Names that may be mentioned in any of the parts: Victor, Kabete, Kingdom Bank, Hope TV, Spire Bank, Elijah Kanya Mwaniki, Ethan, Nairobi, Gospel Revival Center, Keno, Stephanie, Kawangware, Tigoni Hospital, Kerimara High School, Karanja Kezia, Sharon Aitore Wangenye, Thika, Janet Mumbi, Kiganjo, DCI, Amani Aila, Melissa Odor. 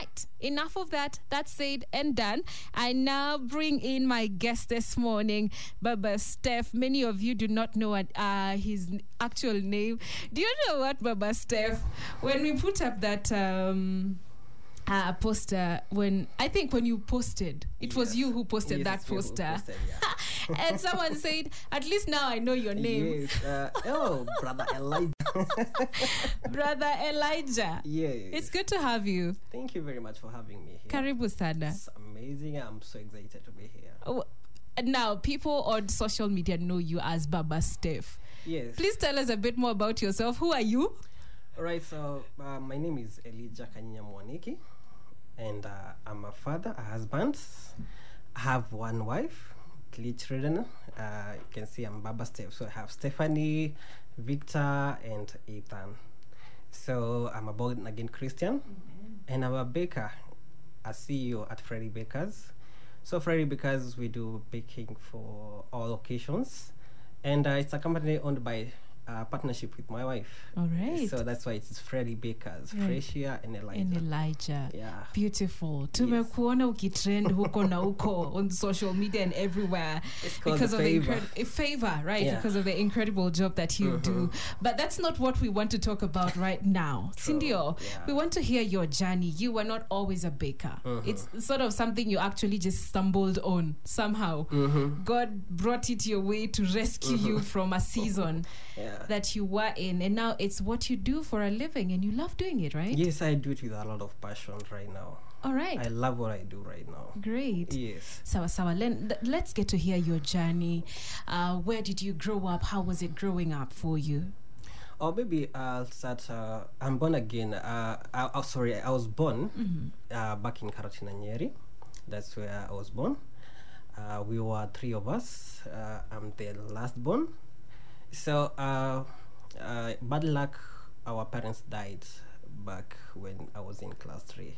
Right, enough of that. That's said and done. I now bring in my guest this morning, Baba Steph. Many of you do not know what, his actual name. Do you know what, Baba Steph? When we put up that poster, I think when you posted, it was you who posted that poster. Yeah. And someone said, at least now I know your name. Yes. Oh, Brother Elijah. Brother Elijah. Yes. It's good to have you. Thank you very much for having me here. Karibu sana. It's amazing. I'm so excited to be here. Oh, now, people on social media know you as Baba Steph. Yes. Please tell us a bit more about yourself. Who are you? All right, so my name is Elijah Kanya Mwaniki, and I'm a father, a husband. I have one wife, three children. You can see I'm Baba Steph. So I have Stephanie, Victor, and Ethan. So I'm a born-again Christian, and I'm a baker, a CEO at Freddy Bakers. So Freddy Bakers, we do baking for all occasions, and it's a company owned by partnership with my wife. All right. So that's why it's Freddy Bakers, yeah. Freshia and Elijah. And Elijah. Yeah. Beautiful. Tumekuona ukitrend huko na huko on social media and everywhere. It's called favor, right? Yeah. Because of the incredible job that you do. But that's not what we want to talk about right now. Sindio, yeah. We want to hear your journey. You were not always a baker. It's sort of something you actually just stumbled on somehow. God brought it your way to rescue you from a season. Yeah. That you were in, and now it's what you do for a living, and you love doing it, right? Yes, I do it with a lot of passion right now. All right. I love what I do right now. Great. Yes. Sawa. Let's get to hear your journey. Where did you grow up? How was it growing up for you? Or maybe I'll start. I'm born again. I was born back in Karatina, Nyeri. That's where I was born. We were three of us. I'm the last born. So, bad luck, our parents died back when I was in class 3.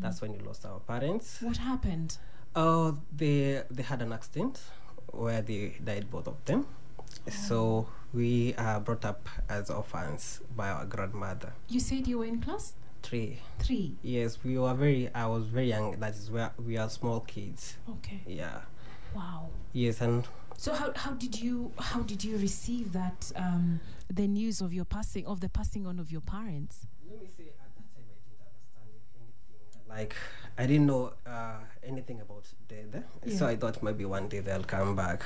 That's when we lost our parents. What happened? Oh, they had an accident where they died, both of them. Oh. So, we are brought up as orphans by our grandmother. You said you were in class? 3. 3? Yes, I was very young. That is where we are small kids. Okay. Yeah. Wow. Yes, and... So how did you receive that the news of your passing, of the passing on of your parents? Let me say, at that time I didn't understand anything. Like, I didn't know anything about death, so I thought maybe one day they'll come back.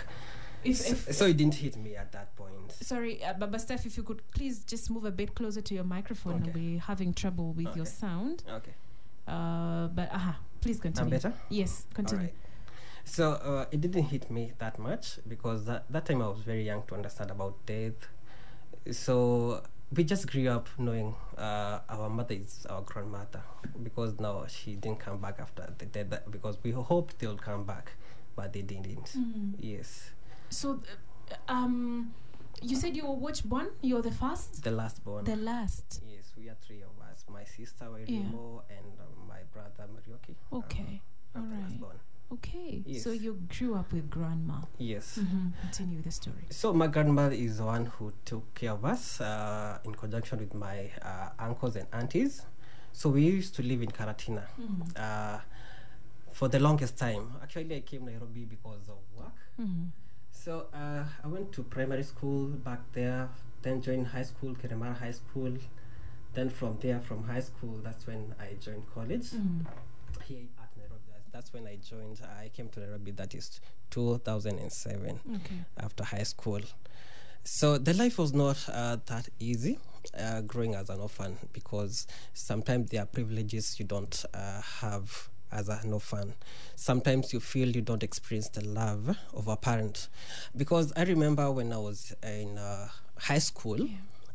So it didn't hit me at that point. Sorry, Baba Steph, if you could please just move a bit closer to your microphone. Okay. We're having trouble with your sound. Okay. Please continue. I'm better? Yes, continue. All right. So it didn't hit me that much because that time I was very young to understand about death. So we just grew up knowing our mother is our grandmother, because now she didn't come back after the death, because we hoped they would come back, but they didn't. Yes. So you said you were born? You're the first? The last born. The last. Yes, we are three of us. My sister, Wairimo, and my brother, Marioki. Okay. All right. Last born. Okay, yes. So you grew up with grandma. Yes. Continue the story. So my grandmother is the one who took care of us in conjunction with my uncles and aunties. So we used to live in Karatina for the longest time. Actually, I came to Nairobi because of work. So I went to primary school back there, then joined high school, Kerimara High School. Then from high school, that's when I joined college. Here at Nairobi. That's when I joined. I came to Nairobi, that is 2007, after high school. So the life was not that easy growing as an orphan, because sometimes there are privileges you don't have as an orphan. Sometimes you feel you don't experience the love of a parent. Because I remember when I was in high school,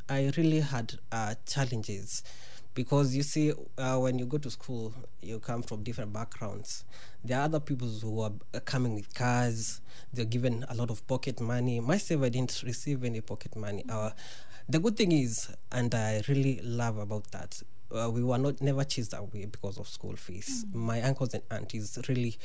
I really had challenges. Because you see, when you go to school, you come from different backgrounds. There are other people who are coming with cars. They're given a lot of pocket money. Myself, I didn't receive any pocket money. The good thing is, and I really love about that, we were never chased away because of school fees. My uncles and aunties really,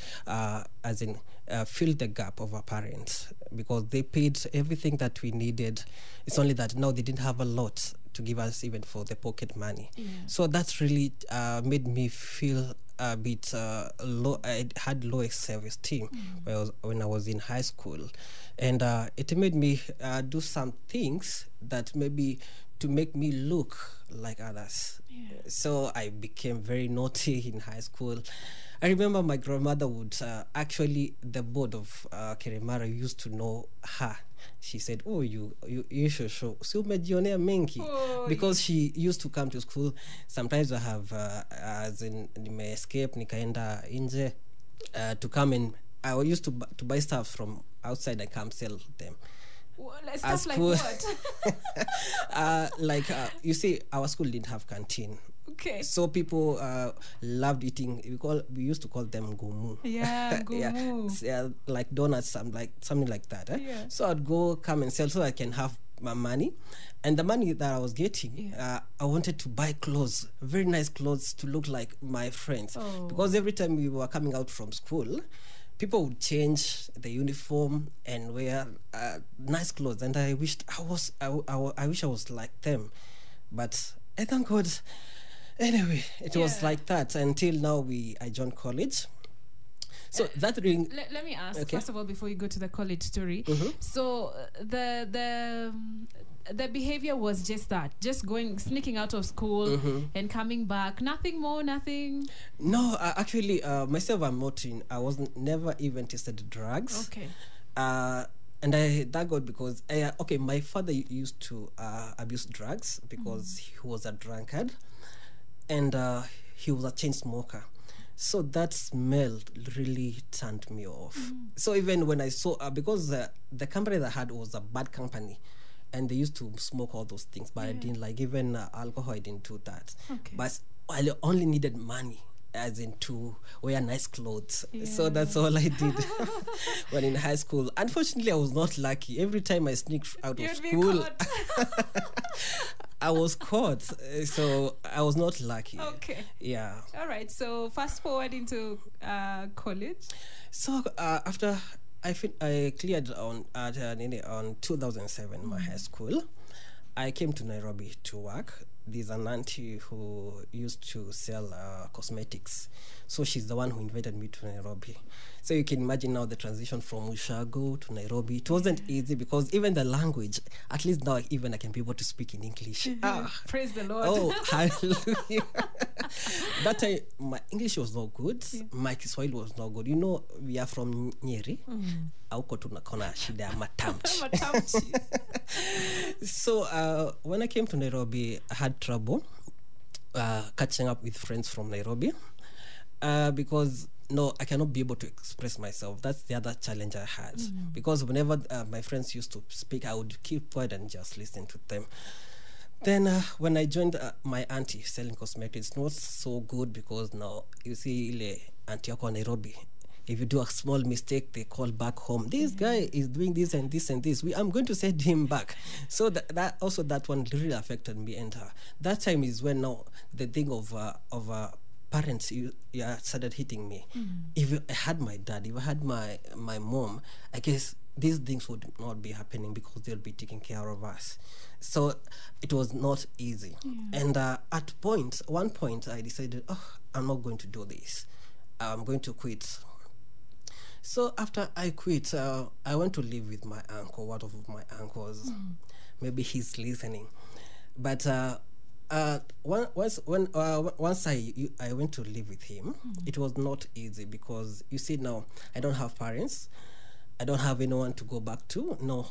filled the gap of our parents, because they paid everything that we needed. It's only that now they didn't have a lot to give us even for the pocket money. Yeah. So that really made me feel a bit low. I had low self-esteem when I was in high school. And it made me do some things that maybe to make me look like others. Yeah. So I became very naughty in high school. I remember my grandmother would, actually, the board of Kerimara used to know her. She said, "Oh, you should show." Oh, because she used to come to school. Sometimes I have, as in my escape, nikaenda inje, to come in. I used to buy stuff from outside and come sell them. Stuff like what? You see, our school didn't have canteen. Okay. So people loved eating. We used to call them gomu. Yeah, gomu. Yeah, like donuts, something like that. Eh? Yeah. So I'd come and sell so I can have my money. And the money that I was getting, I wanted to buy clothes, very nice clothes to look like my friends. Oh. Because every time we were coming out from school, people would change the uniform and wear nice clothes. And I wished I wish I was like them. But I thank God. Anyway, it was like that until now. I joined college. So that ring. Let me ask, first of all, before you go to the college story. Mm-hmm. So the behavior was just that, just sneaking out of school and coming back, nothing more, nothing. No, actually, myself, I'm not in. I wasn't never even tested drugs. Okay. And I thank God because my father used to abuse drugs because he was a drunkard. And he was a chain smoker. So that smell really turned me off. So even when I saw, because the company that I had was a bad company, and they used to smoke all those things, but I didn't like, even alcohol, I didn't do that. Okay. But I only needed money, as in to wear nice clothes. Yeah. So that's all I did when in high school. Unfortunately, I was not lucky. Every time I sneaked out of school, I was caught. So I was not lucky. Okay. Yeah. All right. So fast forward into college. So after I cleared on 2007 my high school, I came to Nairobi to work. There's an auntie who used to sell cosmetics. So she's the one who invited me to Nairobi. So you can imagine now the transition from Ushago to Nairobi. It wasn't easy because even the language, at least now even I can be able to speak in English. Mm-hmm. Praise the Lord. Oh, hallelujah. That time, my English was not good. Yeah. My Kiswahili was not good. You know, we are from Nyeri. So when I came to Nairobi, I had trouble catching up with friends from Nairobi because I cannot be able to express myself. That's the other challenge I had because whenever my friends used to speak, I would keep quiet and just listen to them. Then when I joined my auntie selling cosmetics, it's not so good because now you see auntie yako Nairobi. If you do a small mistake, they call back home. This guy is doing this and this and this. I'm going to send him back. So that one really affected me and her. That time is when now the thing of parents started hitting me. Mm-hmm. If I had my dad, if I had my mom, I guess these things would not be happening because they'll be taking care of us. So it was not easy. Yeah. And at one point, I decided, I'm not going to do this. I'm going to quit. So after I quit, I went to live with my uncle, one of my uncles. Mm. Maybe he's listening. But once I went to live with him, it was not easy because, you see, now I don't have parents. I don't have anyone to go back to. No,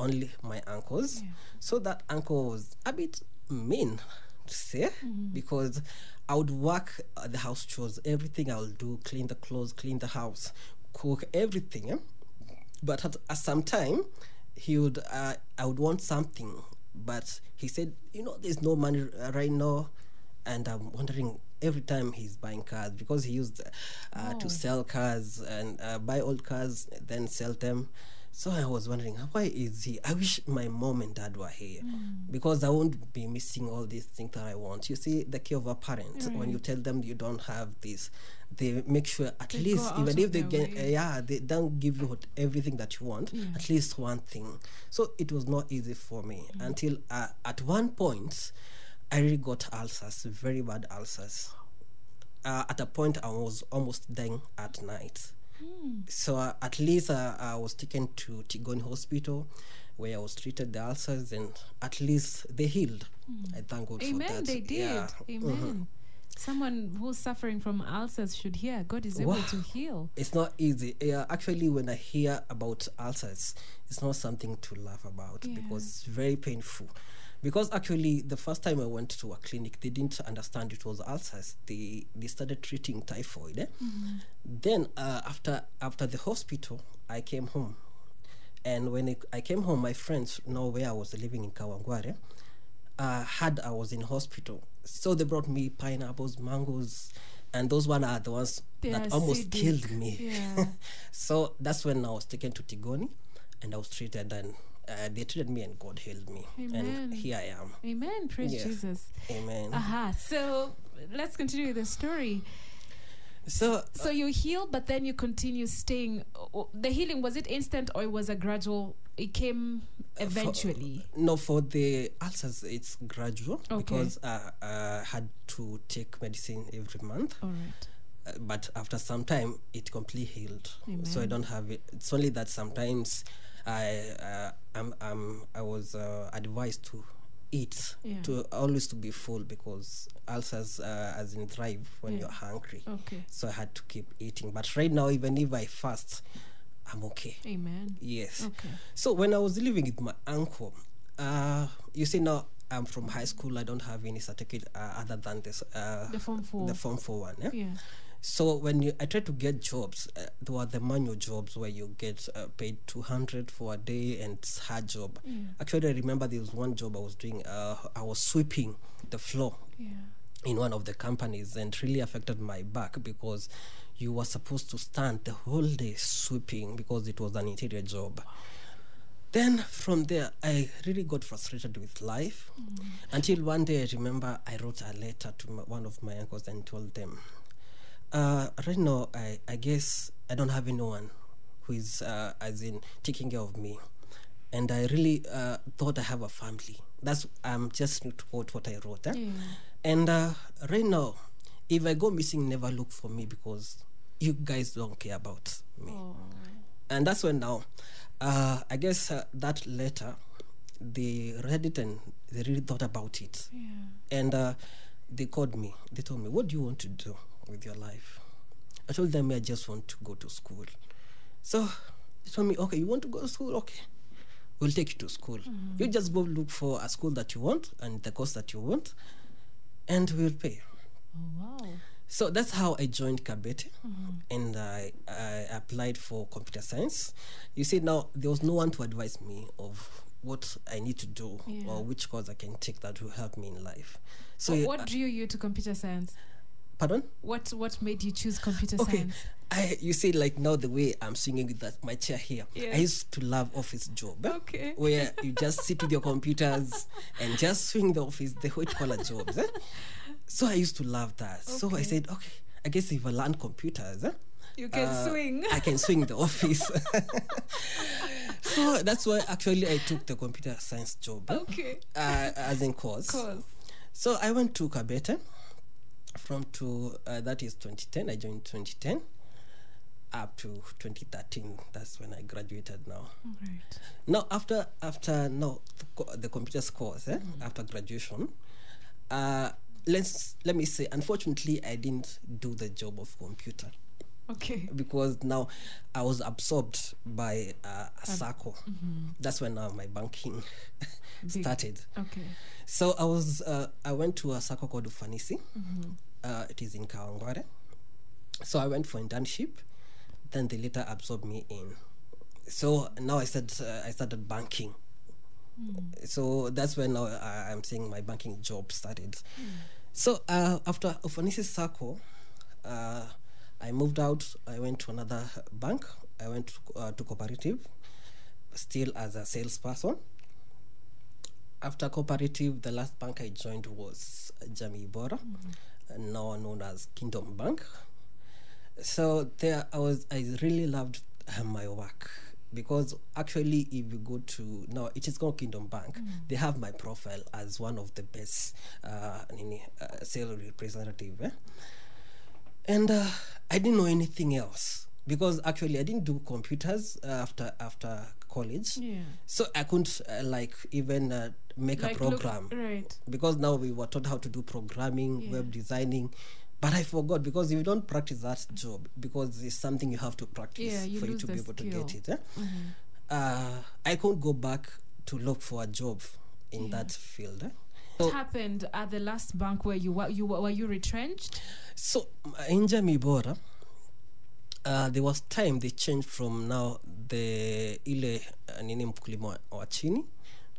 only my uncles. Yeah. So that uncle was a bit mean to say because I would work the house chores, everything I would do, clean the clothes, clean the house, cook everything, but at some time I would want something, but he said, there's no money right now, and I'm wondering every time he's buying cars because he used to sell cars and buy old cars then sell them. So I was wondering, why is he? I wish my mom and dad were here, because I won't be missing all these things that I want. You see, the care of a parent, when you tell them you don't have this, they make sure at least, even if they get, they don't give you everything that you want, at least one thing. So it was not easy for me until at one point, I really got ulcers, very bad ulcers. At a point, I was almost dying at night. So at least I was taken to Tigoni Hospital, where I was treated the ulcers, and at least they healed. I thank God for that. They did. Yeah. Amen. Someone who's suffering from ulcers should hear God is able to heal. It's not easy. Actually, when I hear about ulcers, it's not something to laugh about because it's very painful. Because actually, the first time I went to a clinic, they didn't understand it was ulcers. They started treating typhoid. Then after the hospital, I came home. And when I came home, my friends know where I was living in Kawangware, had I was in hospital. So they brought me pineapples, mangoes, and those one are the ones that almost killed me. Yeah. So that's when I was taken to Tigoni, and I was treated, and they treated me, and God healed me. Amen. And here I am. Amen. Praise Jesus. Amen. So let's continue with the story. So you heal, but then you continue staying. The healing, was it instant or it was a gradual? It came eventually. For the ulcers, it's gradual because I had to take medicine every month. All right. But after some time, it completely healed. Amen. So I don't have it. It's only that sometimes I was advised to eat, to always to be full, because ulcers as in thrive when you're hungry. Okay. So I had to keep eating. But right now, even if I fast, I'm okay. Amen. Yes. Okay. So when I was living with my uncle, you see now, I'm from high school. I don't have any certificate other than this. The form 4. The form 4 one. Yeah. So when I tried to get jobs, there were the manual jobs where you get paid 200 for a day, and it's hard job. Actually, I remember there was one job I was doing. I was sweeping the floor in one of the companies, and really affected my back because you were supposed to stand the whole day sweeping because it was an interior job. Then from there, I really got frustrated with life until one day I remember I wrote a letter to one of my uncles and told them, right now, I guess I don't have anyone who is, as in, taking care of me. And I really thought I have a family. That's, I'm just to quote what I wrote. And right now, if I go missing, never look for me because you guys don't care about me. And that's when now, I guess that letter, they read it and they really thought about it. And they called me. They told me, what do you want to do with your life? I told them, I just want to go to school. So they told me, okay, you want to go to school? Okay, we'll take you to school. You just go look for a school that you want and the course that you want, and we'll pay. Oh, wow. So that's how I joined Kabete, and I applied for computer science. You see, now there was no one to advise me of what I need to do or which course I can take that will help me in life. So what drew you to computer science? Pardon? What made you choose computer science? You see, like now the way I'm singing with that, my chair here, I used to love office job. Where you just sit with your computers and just swing the office, the white collar jobs. So I used to love that. Okay. So I said, okay, I guess if I learn computers, you can swing. I can swing the office. So that's why actually I took the computer science job. Okay. As in course. So I went to Kabete. That is 2010. I joined 2010 up to 2013. That's when I graduated. Now, right. Now after the computer course, after graduation, let me say, unfortunately, I didn't do the job of computer. Okay. Because now I was absorbed by a circle. That's when my banking started. Okay. So I went to a circle called Ufanisi. It is in Kawangware. So I went for internship. Then they later absorbed me in. So now I started banking. So that's when now I'm saying my banking job started. So after Ufanisi circle, I moved out. I went to another bank. I went to Cooperative. still as a salesperson. After cooperative, the last bank I joined was Jamii Bora, now known as Kingdom Bank. So there I really loved my work, because actually if you go to, now it is called Kingdom Bank, they have my profile as one of the best sales representative. And I didn't know anything else, because actually I didn't do computers after college. So I couldn't make a program, right? Because now we were taught how to do programming, web designing, but I forgot, because if you don't practice that job, because it's something you have to practice for you to be able to get it. I couldn't go back to look for a job in that field. So what happened at the last bank where you were? Were you retrenched? So in Jamii Bora, there was time they changed from now the ile nini mkulima wa chini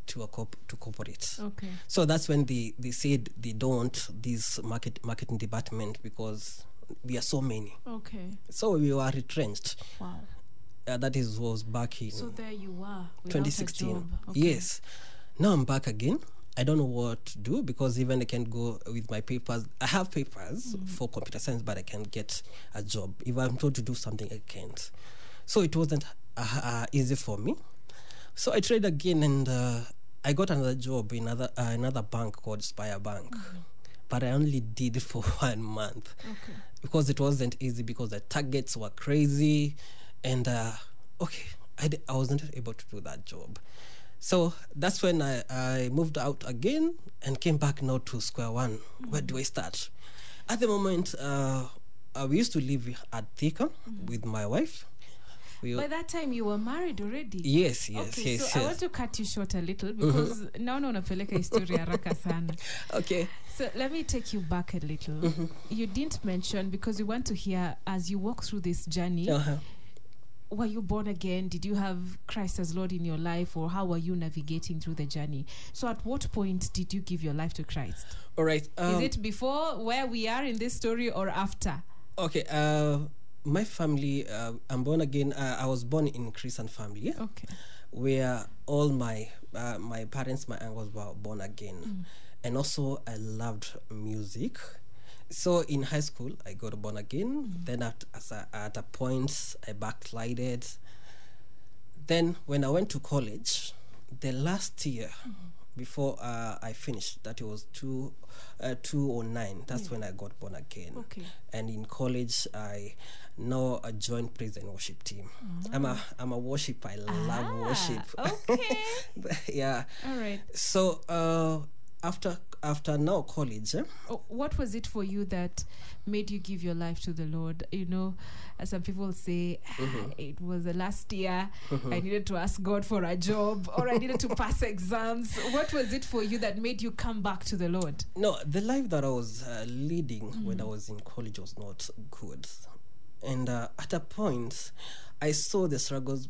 to corporate. Okay. So that's when they said they don't want this marketing department because we are so many. Okay. So we were retrenched. Wow. That was back in. So there you were. 2016. A job. Okay. Yes. Now I'm back again. I don't know what to do, because even I can go with my papers. I have papers for computer science, but I can't get a job. If I'm told to do something, I can't. So it wasn't easy for me. So I tried again, and I got another job in another bank called Spire Bank. But I only did it for 1 month, because it wasn't easy, because the targets were crazy. And I wasn't able to do that job. So that's when I moved out again and came back now to square one. Where do I start? At the moment, we used to live at Thika with my wife. By that time, you were married already? Yes. Okay, yes, so yes. I want to cut you short a little, because now napeleka historia haraka sana. Okay. So let me take you back a little. You didn't mention, because we want to hear, as you walk through this journey, were you born again? Did you have Christ as Lord in your life, or how were you navigating through the journey? So at what point did you give your life to Christ? All right. Is it before where we are in this story or after? Okay. My family, I'm born again. I was born in Christian family. Okay. Where all my parents, my uncles were born again. And also I loved music. So in high school, I got born again. Then at a point, I backslided. Then when I went to college, the last year before I finished, that was 2009. That's when I got born again. Okay. And in college, I now joined praise and worship team. I'm a worshiper. I love worship. Okay. Yeah. All right. So after now college. What was it for you that made you give your life to the Lord? You know, as some people say, it was the last year, I needed to ask God for a job, or I needed to pass exams. What was it for you that made you come back to the Lord? No, the life that I was leading when I was in college was not good. And at a point, I saw the struggles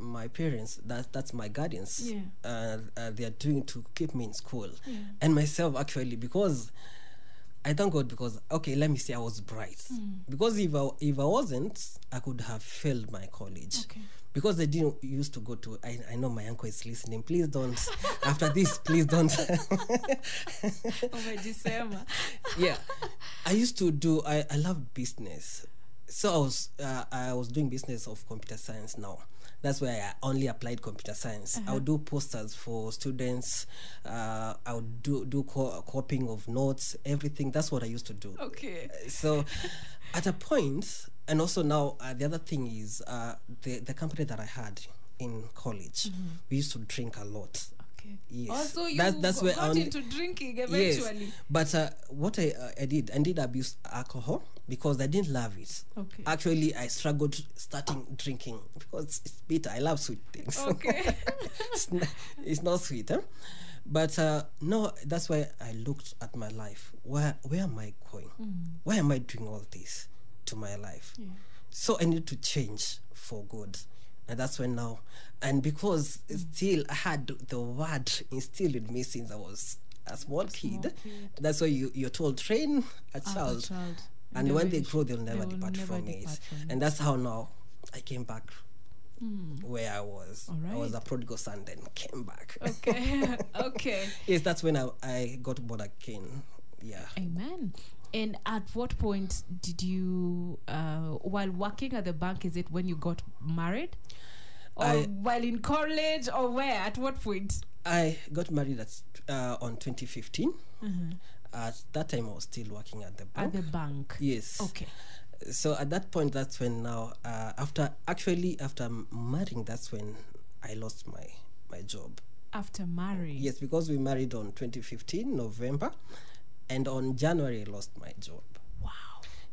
my parents, that's my guardians, they are doing to keep me in school. And myself, actually, because I thank God, because, okay, let me say I was bright. Because if I wasn't, I could have failed my college. Okay. Because I didn't used to go to, I know my uncle is listening. Please don't, after this, please don't. Yeah. I used to do, I loved business. So I was doing business of computer science now. That's why I only applied computer science. I would do posters for students. I would do copying of notes, everything. That's what I used to do. Okay. So at a point, and also now the other thing is the company that I had in college, we used to drink a lot. Yes. Also, you got into drinking eventually. Yes. But what I did abuse alcohol, because I didn't love it. Okay. Actually, I struggled starting drinking because it's bitter. I love sweet things. Okay. it's not sweet, huh? But no, that's why I looked at my life. Where am I going? Why am I doing all this to my life? Yeah. So I need to change for good. And that's when now, and because still I had the word instilled in me since I was a small kid. That's why you're told train a child, and when they grow, they'll never depart from it. And that's how now I came back where I was. Right. I was a prodigal son, then came back. Okay. Okay. Yes, that's when I got born again. Yeah. Amen. And at what point did you, while working at the bank, is it when you got married? Or while in college, or where? At what point? I got married on 2015. Mm-hmm. At that time, I was still working at the bank. At the bank. Yes. Okay. So at that point, that's when now, after marrying, that's when I lost my job. After marrying? Yes, because we married on 2015, November. And on January, I lost my job. Wow.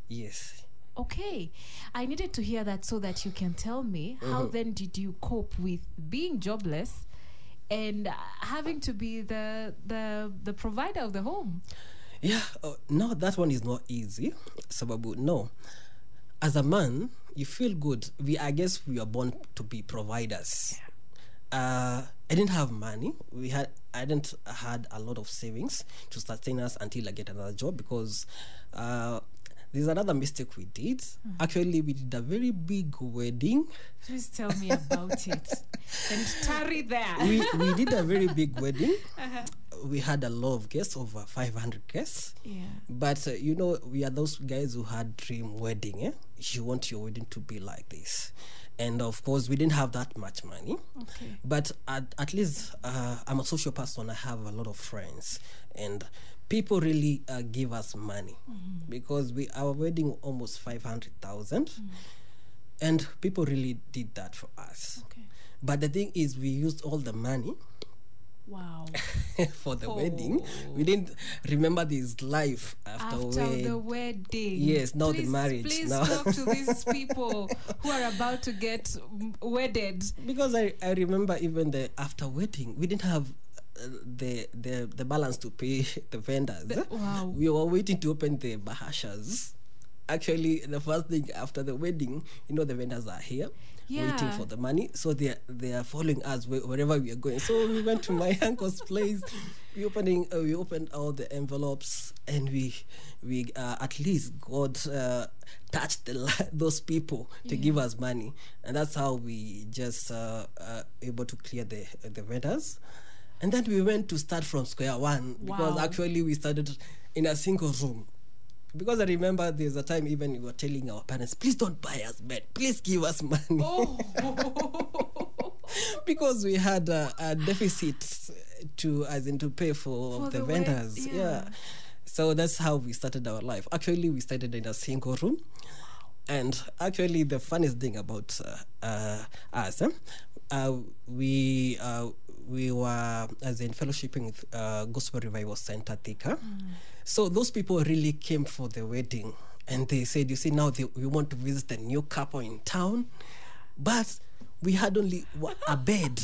Yes. Okay. I needed to hear that so that you can tell me how then did you cope with being jobless and having to be the provider of the home? Yeah. No, that one is not easy. Sababu, no. As a man, you feel good. I guess we are born to be providers. Yeah. I didn't have money. I didn't had a lot of savings to sustain us until I get another job, because there's another mistake we did. Actually, we did a very big wedding. Please tell me about it. And tarry there. We did a very big wedding. Uh-huh. We had a lot of guests, over 500 guests. Yeah. But, we are those guys who had dream wedding. Eh? You want your wedding to be like this. And, of course, we didn't have that much money. Okay. But at least I'm a social person. I have a lot of friends. And people really give us money. Mm-hmm. Because our wedding almost 500,000. Mm-hmm. And people really did that for us. Okay. But the thing is, we used all the money. Wow. For the wedding. We didn't remember this life after the wedding. Yes, now the marriage. Please now. Talk to these people who are about to get wedded. Because I remember even the after wedding, we didn't have the balance to pay the vendors. Wow. We were waiting to open the bahashas. Actually, the first thing after the wedding, the vendors are here. Yeah. Waiting for the money, so they are following us wherever we are going. So we went to my uncle's place. We opened all the envelopes, and we at least God touched those people to give us money, and that's how we just able to clear the vendors. And then we went to start from square one. Wow. Because actually we started in a single room. Because I remember there's a time even we were telling our parents, please don't buy us bed, please give us money. Oh. Because we had a deficit to pay for the vendors. Yeah. So that's how we started our life. Actually, we started in a single room. And actually, the funniest thing about us, we were fellowshipping with Gospel Revival Center, Thika. So those people really came for the wedding, and they said, you see, now we want to visit a new couple in town, but we had only a bed.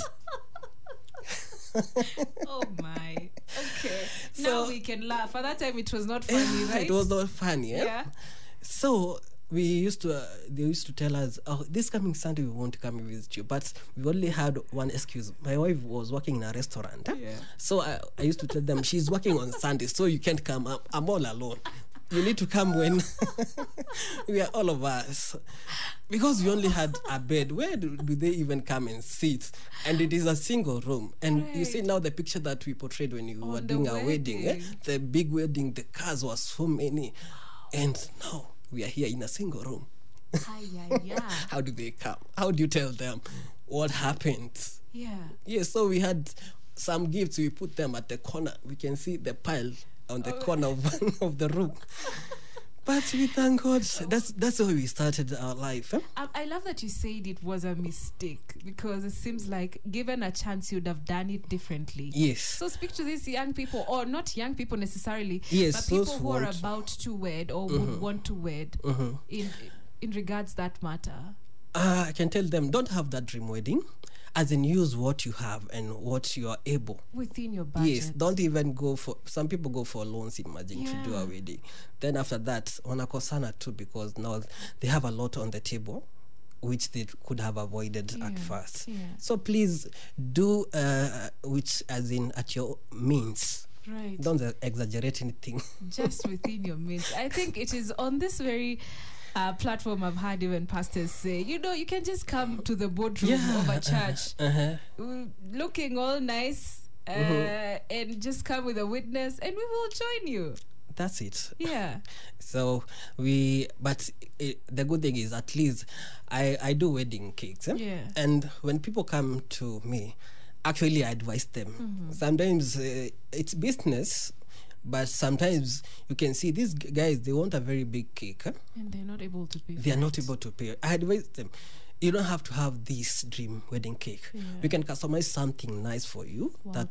Oh my. Okay. So, now we can laugh. At that time it was not funny, right? It was not funny. Eh? Yeah. So they used to tell us, oh, this coming Sunday we want to come and visit you. But we only had one excuse. My wife was working in a restaurant. Yeah. So I used to tell them, she's working on Sunday, so you can't come. I'm all alone. You need to come when we are all of us. Because we only had a bed. Where do they even come and sit? And it is a single room. And right. You see now the picture that we portrayed when we were doing our wedding. The big wedding, the cars were so many. And now we are here in a single room. How do they come? How do you tell them what happened? Yeah. Yes, so we had some gifts. We put them at the corner. We can see the pile on the corner of the room. But we thank God. That's how we started our life. Eh? I love that you said it was a mistake, because it seems like given a chance you'd have done it differently. Yes. So speak to these young people, or not young people necessarily, yes, but people who are about to wed or would want to wed in regards that matter. I can tell them, don't have that dream wedding. As in, use what you have and what you are able. Within your budget. Yes, don't even go for... Some people go for loans, to do a wedding. Then after that, wanakosana too, because now they have a lot on the table, which they could have avoided at first. Yeah. So please do, which as in at your means. Right. Don't exaggerate anything. Just within your means. I think it is on this very... platform I've had even pastors say, you know, you can just come to the boardroom of a church looking all nice and just come with a witness and we will join you. That's it. Yeah. So we, but the good thing is at least I do wedding cakes. Eh? Yeah. And when people come to me, actually I advise them. Sometimes it's business, but sometimes you can see these guys, they want a very big cake. Eh? And they're not able to pay. They're not able to pay. I advise them. You don't have to have this dream wedding cake. Yeah. We can customize something nice for you that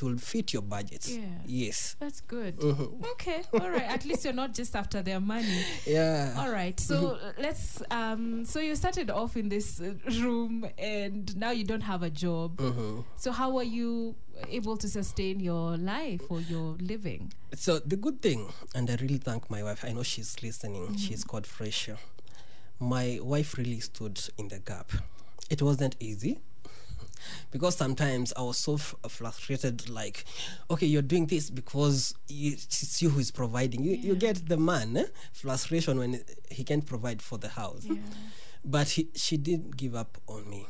will fit your budget. Yeah. Yes. That's good. Okay. All right. At least you're not just after their money. Yeah. All right. So let's. So you started off in this room, and now you don't have a job. So how were you able to sustain your life or your living? So the good thing, and I really thank my wife. I know she's listening. She's called Freshia. My wife really stood in the gap. It wasn't easy because sometimes I was so frustrated, like, okay, you're doing this because it's you who is providing. You get the man, frustration when he can't provide for the house. Yeah. But she didn't give up on me.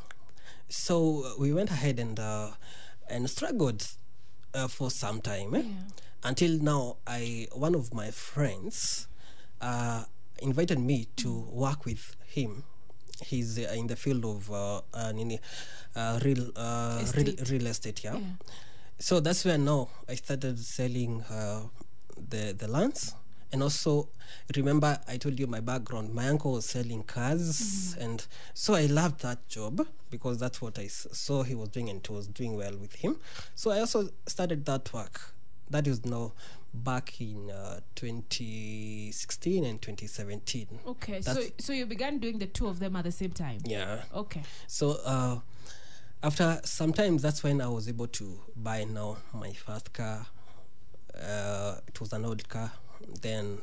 So we went ahead and struggled for some time until now one of my friends, invited me to work with him. He's in the field of real estate. Yeah? So that's where now I started selling the lands, and also remember I told you my background. My uncle was selling cars, and so I loved that job because that's what I saw he was doing, and it was doing well with him. So I also started that work. That is now back in 2016 and 2017. Okay, so you began doing the two of them at the same time? Yeah. Okay. So after some time, that's when I was able to buy now my first car. It was an old car. Then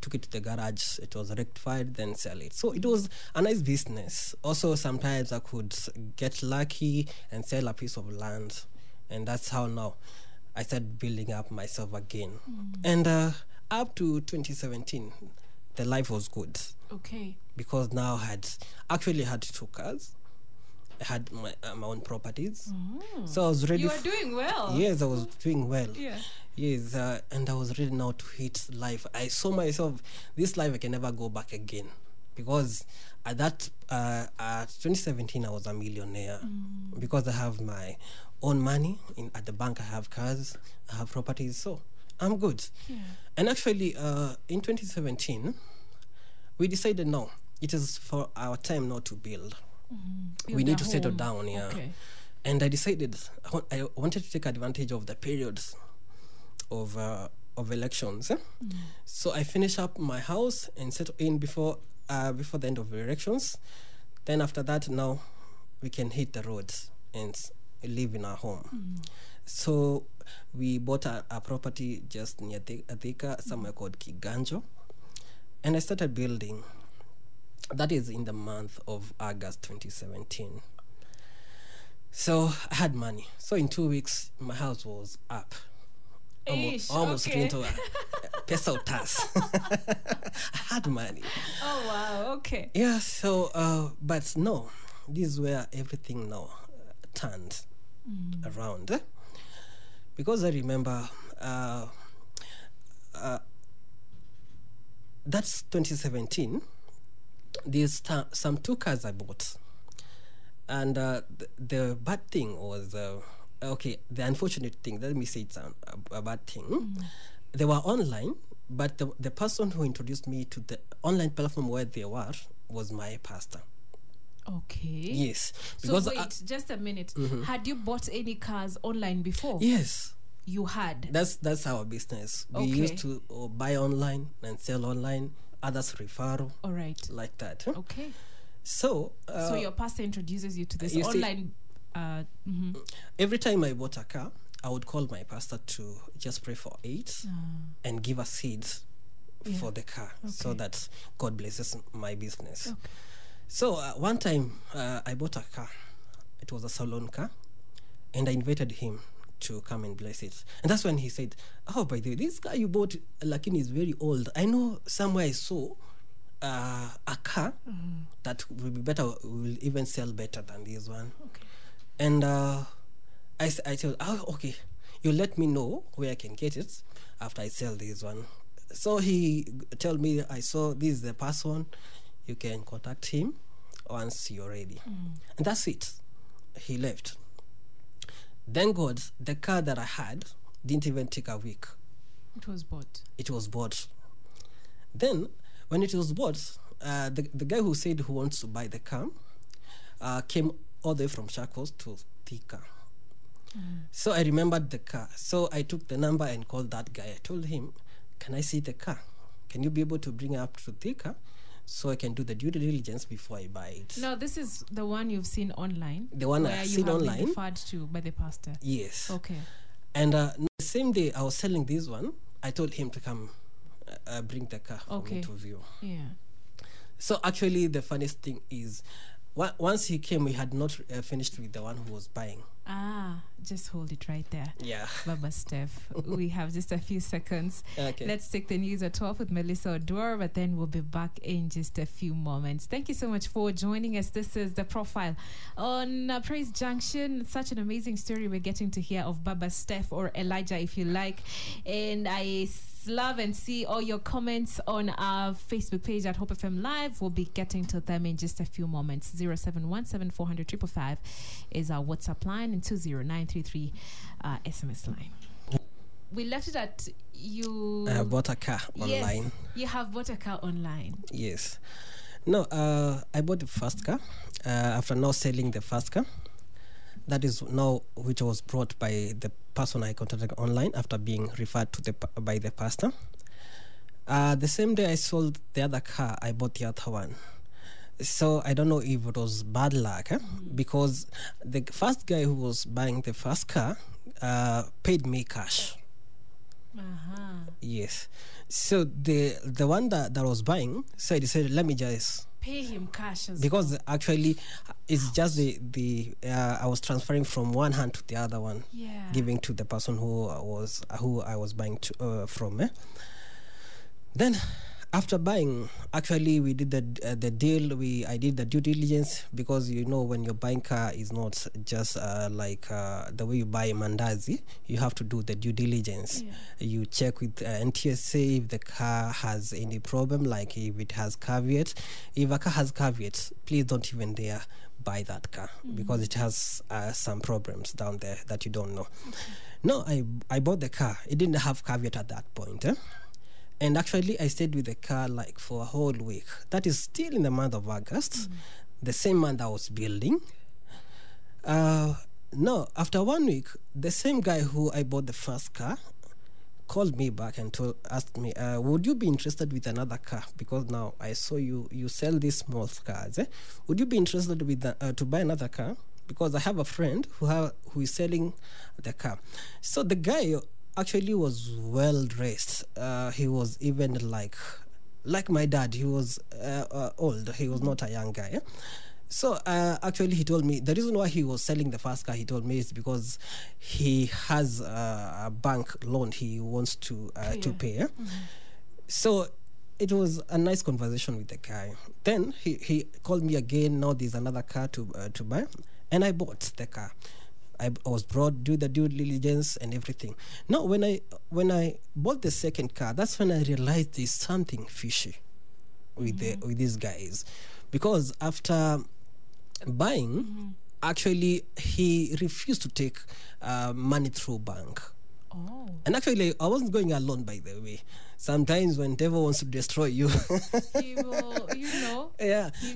took it to the garage. It was rectified, then sell it. So it was a nice business. Also, sometimes I could get lucky and sell a piece of land. And that's how now I started building up myself again. And up to 2017, the life was good. Okay. Because now I had two cars. I had my own properties. So I was ready. You were doing well. Yes, I was doing well. Yeah. Yes, and I was ready now to hit life. I saw myself, this life I can never go back again. Because at that, 2017, I was a millionaire. Because I have my own money at the bank. I have cars, I have properties, so I'm good. Yeah. And actually, in 2017, we decided no, it is for our time now to build. We need to settle down, yeah. Okay. And I decided I wanted to take advantage of the periods of elections. So I finished up my house and settled in before the end of the elections. Then after that, now we can hit the roads and live in our home. So we bought a property just near Thika, somewhere called Kiganjo, and I started building. That is in the month of August 2017. So I had money. So in 2 weeks, my house was up. Almost into a peso task. I had money. Oh, wow. Okay. Yeah, so, but no, this is where everything now turned around, because I remember that's 2017. These some two cars I bought, and the bad thing was the unfortunate thing. Let me say it's a bad thing. They were online, but the person who introduced me to the online platform where they were was my pastor. Okay. Yes. So wait, just a minute. Had you bought any cars online before? Yes. You had? That's our business. We used to buy online and sell online. Others referral. All right. Like that. Okay. So... so your pastor introduces you to this online... Every time I bought a car, I would call my pastor to just pray for it and give a seed for the car so that God blesses my business. Okay. So one time I bought a car. It was a salon car, and I invited him to come and bless it. And that's when he said, oh, by the way, this car you bought, Lakini, is very old. I know somewhere I saw a car that will be better, will even sell better than this one. Okay. And I told, oh, okay, you let me know where I can get it after I sell this one. So he told me, I saw this is the person, you can contact him once you're ready. And that's it. He left. Thank God, the car that I had didn't even take a week. It was bought. It was bought. Then, when it was bought, the guy who said who wants to buy the car came all the way from Shakos to Thika. So I remembered the car. So I took the number and called that guy. I told him, can I see the car? Can you be able to bring it up to Thika so I can do the due diligence before I buy it? No, this is the one you've seen online? The one I've seen online. Been referred to by the pastor? Yes. Okay. And the same day I was selling this one, I told him to come bring the car for me to view. Yeah. So actually the funniest thing is, once he came, we had not finished with the one who was buying. Ah, just hold it right there. Yeah. Baba Steph, we have just a few seconds. Okay. Let's take the news at 12 with Melissa Odor, but then we'll be back in just a few moments. Thank you so much for joining us. This is The Profile on Praise Junction. Such an amazing story we're getting to hear of Baba Steph, or Elijah if you like. And I love and see all your comments on our Facebook page at Hope FM Live. We'll be getting to them in just a few moments. 0717400555 is our WhatsApp line, and 20933 SMS line. We left it at you. I have bought a car online. Yes, you have bought a car online. Yes. No, I bought the first car after now selling the first car. That is now which was brought by the person I contacted online after being referred to by the pastor. The same day I sold the other car, I bought the other one. So I don't know if it was bad luck, because the first guy who was buying the first car paid me cash. Yes. So the one that was buying, so I decided, let me just pay him cash as because well. Actually it's just the I was transferring from one hand to the other one, giving to the person who I was buying from. Then after buying, actually we did the deal. I did the due diligence, because you know when you're buying car is not just like the way you buy mandazi. You have to do the due diligence. You check with NTSA if the car has any problem, like if it has caveat. If a car has caveats, please don't even dare buy that car, because it has some problems down there that you don't know. No, I bought the car. It didn't have caveat at that point. And actually, I stayed with the car like for a whole week. That is still in the month of August, the same month I was building. No, after 1 week, the same guy who I bought the first car called me back and asked me, would you be interested with another car? Because now I saw you sell these small cars. Would you be interested with to buy another car? Because I have a friend who is selling the car. So the guy actually was well dressed. He was even like my dad. He was old. He was not a young guy. So actually, he told me the reason why he was selling the first car. He told me is because he has a bank loan he wants to pay. So it was a nice conversation with the guy. Then he called me again. Now there's another car to buy, and I bought the car. I was brought do the due diligence and everything. Now, when I bought the second car, that's when I realized there's something fishy with with these guys, because after buying, actually he refused to take money through bank. Oh. And actually, I wasn't going alone, by the way. Sometimes when devil wants to destroy you, he will,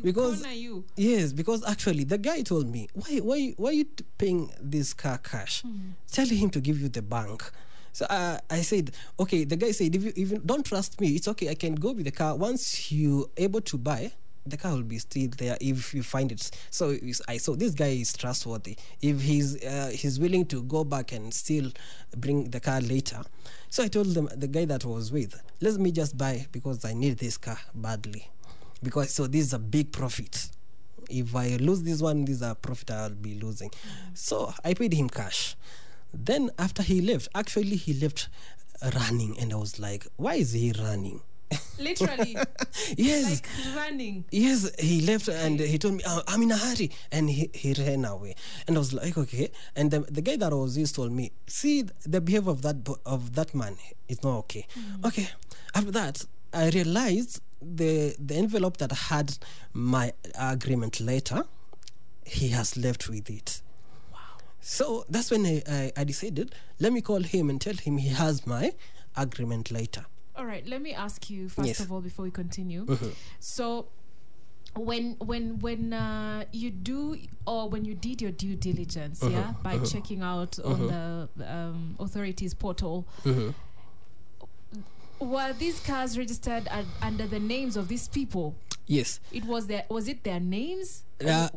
because you. Yes, because actually the guy told me, why are you paying this car cash? Telling him to give you the bank. So I said, okay. The guy said, if you even don't trust me, it's okay. I can go with the car. Once you able to buy, the car will be still there if you find it. So I saw this guy is trustworthy. If he's willing to go back and still bring the car later. So I told them, the guy that I was with, let me just buy, because I need this car badly. Because so this is a big profit. If I lose this one, this is a profit I'll be losing. So I paid him cash. Then after he left, actually he left running, and I was like, why is he running? Literally. Yes. Like running. Yes, he left and he told me, oh, I'm in a hurry. And he ran away. And I was like, okay. And the guy that I was with told me, see, the behavior of that man is not okay. Mm. Okay. After that, I realized the envelope that had my agreement letter, he has left with it. Wow. So that's when I decided, let me call him and tell him he has my agreement letter. All right, let me ask you first of all before we continue. Mm-hmm. So when you did your due diligence, mm-hmm. yeah, by checking out on the authorities portal, were these cars registered under the names of these people? Yes. Was it their names?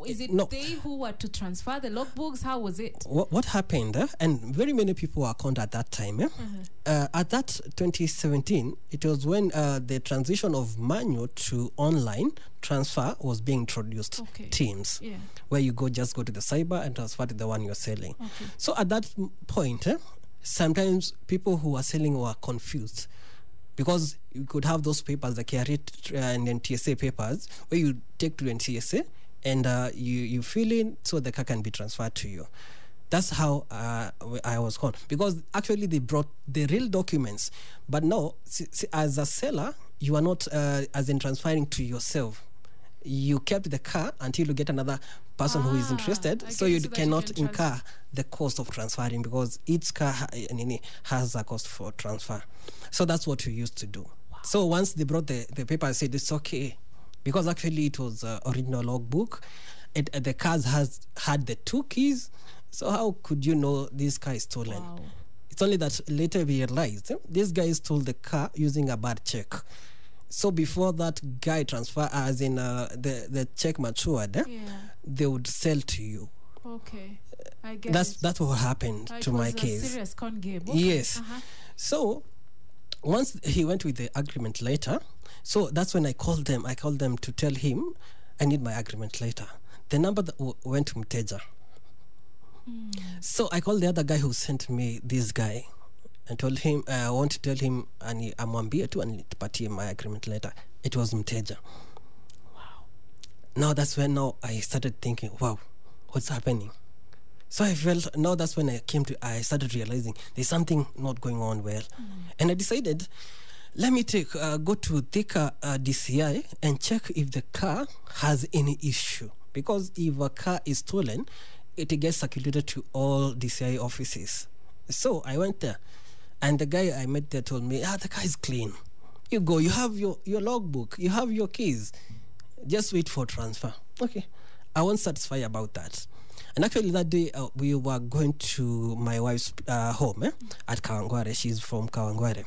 Is it no. They who were to transfer the logbooks? How was it? What happened? And very many people were conned at that time. At that 2017, it was when the transition of manual to online transfer was being introduced. Okay. Teams, yeah. Where you just go to the cyber and transfer to the one you're selling. Okay. So at that point, sometimes people who were selling were confused. Because you could have those papers, the KRA and NTSA papers, where you take to NTSA and you fill in so the car can be transferred to you. That's how I was called. Because actually they brought the real documents. But no, as a seller, you are not, as in transferring to yourself. You kept the car until you get another person who is interested, so you cannot incur the cost of transferring, because each car has a cost for transfer. So that's what we used to do. Wow. So once they brought the paper, I said, it's okay. Because actually it was original logbook. The cars had the two keys. So how could you know this car is stolen? Wow. It's only that later we realized this guy stole the car using a bad check. So before that guy transfer, as in the check matured, they would sell to you. Okay, I guess that's what happened to my case. Serious con game. Okay. Yes. Uh-huh. So once he went with the agreement letter, so that's when I called them. I called them to tell him I need my agreement letter. The number that went to Mteja. Mm. So I called the other guy who sent me this guy. And told him, I want to tell him, and amwambia tu anipatie my agreement letter. It was Mteja. Wow. Now I started thinking, wow, what's happening? So that's when I started realizing there's something not going on well. And I decided, let me go to Thika DCI and check if the car has any issue. Because if a car is stolen, it gets circulated to all DCI offices. So I went there. And the guy I met there told me, the car is clean. You go, you have your logbook, you have your keys. Just wait for transfer. Okay. I wasn't satisfied about that. And actually that day, we were going to my wife's home at Kawangware. She's from Kawangware.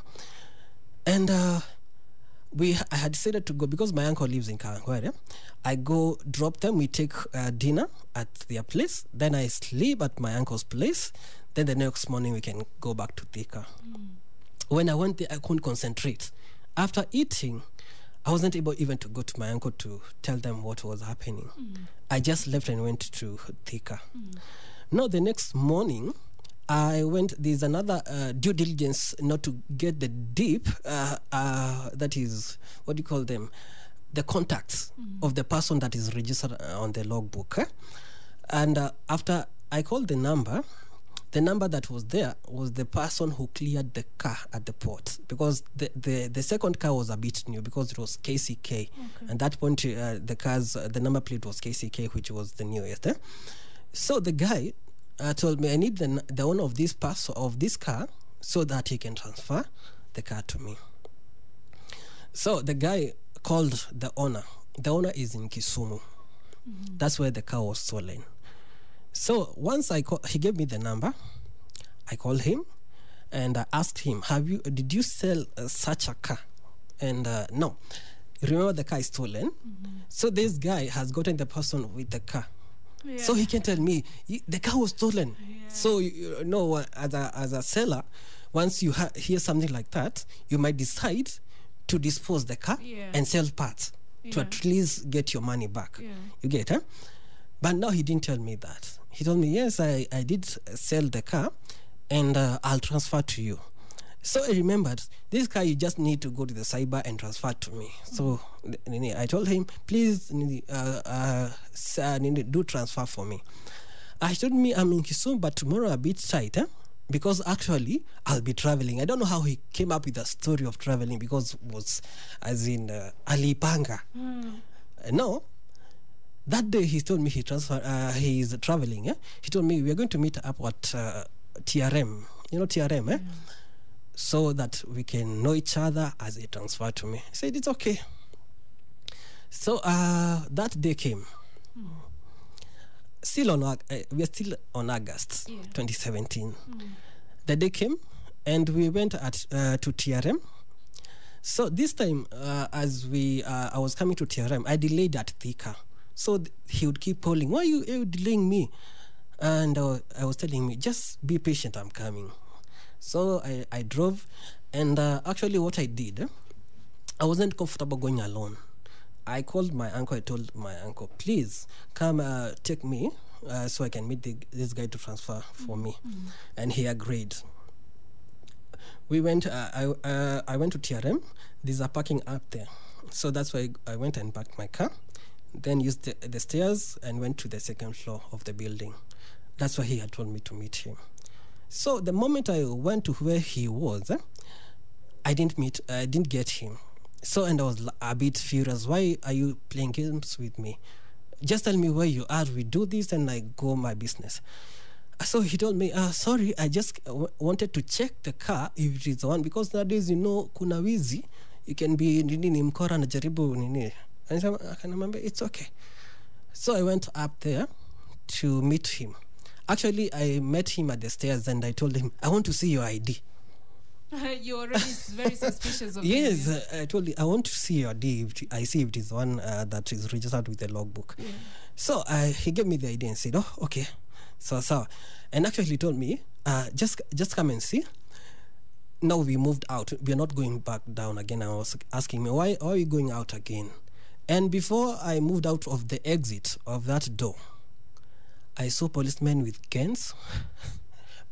And I had decided to go, because my uncle lives in Kawangware. I go drop them, we take dinner at their place. Then I sleep at my uncle's place. Then the next morning we can go back to Thika. When I went there, I couldn't concentrate. After eating, I wasn't able even to go to my uncle to tell them what was happening. I just left and went to Thika. Now the next morning, I went. There's another due diligence, not to get the deep. That is, what do you call them? The contacts of the person that is registered on the logbook. And after I called the number. The number that was there was the person who cleared the car at the port, because the second car was a bit new, because it was KCK. Okay. At that point, the number plate was KCK, which was the newest. So the guy told me, I need the owner of this car so that he can transfer the car to me. So the guy called the owner. The owner is in Kisumu. That's where the car was stolen. So once he gave me the number, I called him and I asked him, did you sell such a car? And no. Remember, the car is stolen. So this guy has gotten the person with the car. Yeah. So he can tell me, the car was stolen. Yeah. So, you know, as a seller, once you hear something like that, you might decide to dispose the car and sell parts to at least get your money back. Yeah. You get, huh? But no, he didn't tell me that. He told me, yes, I did sell the car. and I'll transfer to you. So I remembered, this guy, you just need to go to the cyber and transfer to me. So I told him, please do transfer for me. I told me I'm in Kisumu, but tomorrow a bit tight, because actually I'll be traveling. I don't know how he came up with the story of traveling, because it was as in Alipanga. No, that day he told me he is traveling. He told me we are going to meet up at TRM. You know TRM, so that we can know each other as a transfer to me. I said, it's okay. So that day came. Still on, we are still on August 2017. The day came and we went to TRM. So this time, I was coming to TRM, I delayed at Thika. So he would keep calling, why are you delaying me? And I was telling me, just be patient, I'm coming. So I drove, and actually what I did, I wasn't comfortable going alone. I called my uncle, I told my uncle, please come take me so I can meet this guy to transfer for me. And he agreed. We went, I went to TRM, there's a parking up there. So that's why I went and parked my car, then used the stairs and went to the second floor of the building. That's why he had told me to meet him. So the moment I went to where he was, I didn't get him. So, and I was a bit furious. Why are you playing games with me? Just tell me where you are. We do this and I go my business. So he told me, sorry, I just wanted to check the car if it is the one. Because nowadays, you know, kuna wizi. You can be nini mkora na jaribu nini. And I can remember, it's okay. So I went up there to meet him. Actually, I met him at the stairs and I told him, I want to see your ID. You're already very suspicious of me. Yes, I told you, I want to see your ID. I see if it is one that is registered with the logbook. Yeah. So he gave me the ID and said, oh, okay. So. And actually he told me, just come and see. Now we moved out. We are not going back down again. I was asking me, why are you going out again? And before I moved out of the exit of that door, I saw policemen with guns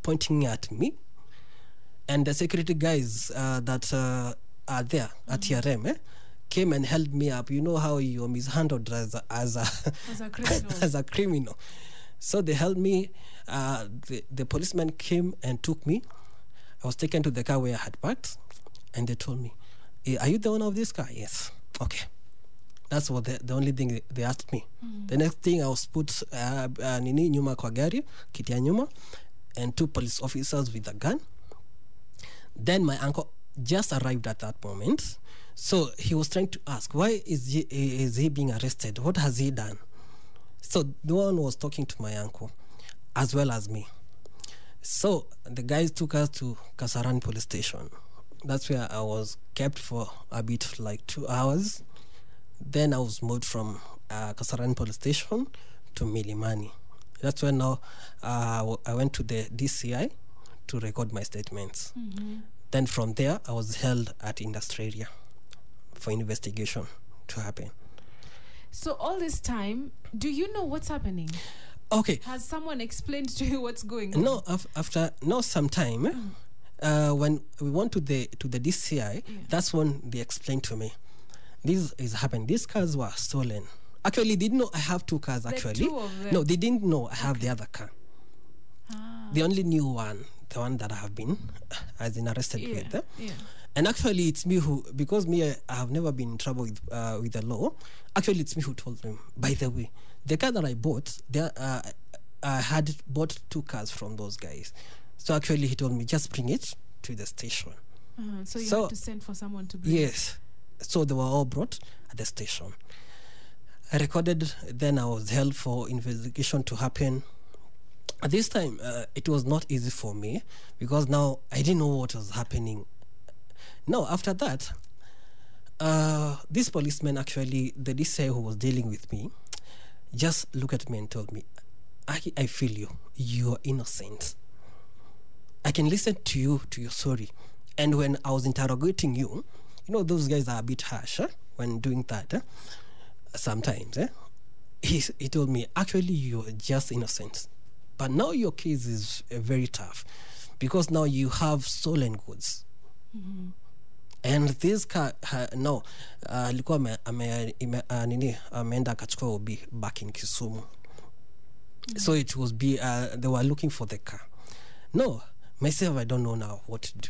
pointing at me, and the security guys that are there at TRM came and held me up. You know how you're mishandled as a criminal. As a criminal. So they held me. The policeman came and took me. I was taken to the car where I had parked, and they told me, are you the owner of this car? Yes. Okay. That's what the only thing they asked me. The next thing I was put nini nyuma kwa gari, kiti ya nyuma, and two police officers with a gun. Then my uncle just arrived at that moment. So he was trying to ask, why is he being arrested? What has he done? So no one was talking to my uncle as well as me. So the guys took us to Kasarani Police Station. That's where I was kept for a bit like 2 hours. Then I was moved from Kasarani Police Station to Milimani. That's when now I went to the DCI to record my statements. Then from there, I was held at industry area for investigation to happen. So all this time, do you know what's happening? Okay. Has someone explained to you what's going on? No, some time, when we went to the DCI, that's when they explained to me. This is happened. These cars were stolen. Actually, they didn't know I have two cars, actually. Two of them. No, they didn't know I have the other car. They only knew one, the one that I have been arrested with. And actually, it's me who, because me, I have never been in trouble with the law. Actually, it's me who told them, by the way, the car that I bought, I had bought two cars from those guys. So actually, he told me, just bring it to the station. So you had to send for someone to bring it? So they were all brought at the station. I recorded, then I was held for investigation to happen. At this time, it was not easy for me because now I didn't know what was happening. Now, after that, this policeman actually, the DCI who was dealing with me, just looked at me and told me, I feel you. You are innocent. I can listen to you, to your story. And when I was interrogating you, you know, those guys are a bit harsh when doing that sometimes. He told me, actually, you're just innocent. But now your case is very tough. because now you have stolen goods. Mm-hmm. And this car, no, alikuwa ameenda akachukua obi back in Kisumu. Mm-hmm. So it was they were looking for the car. No, myself, I don't know now what to do.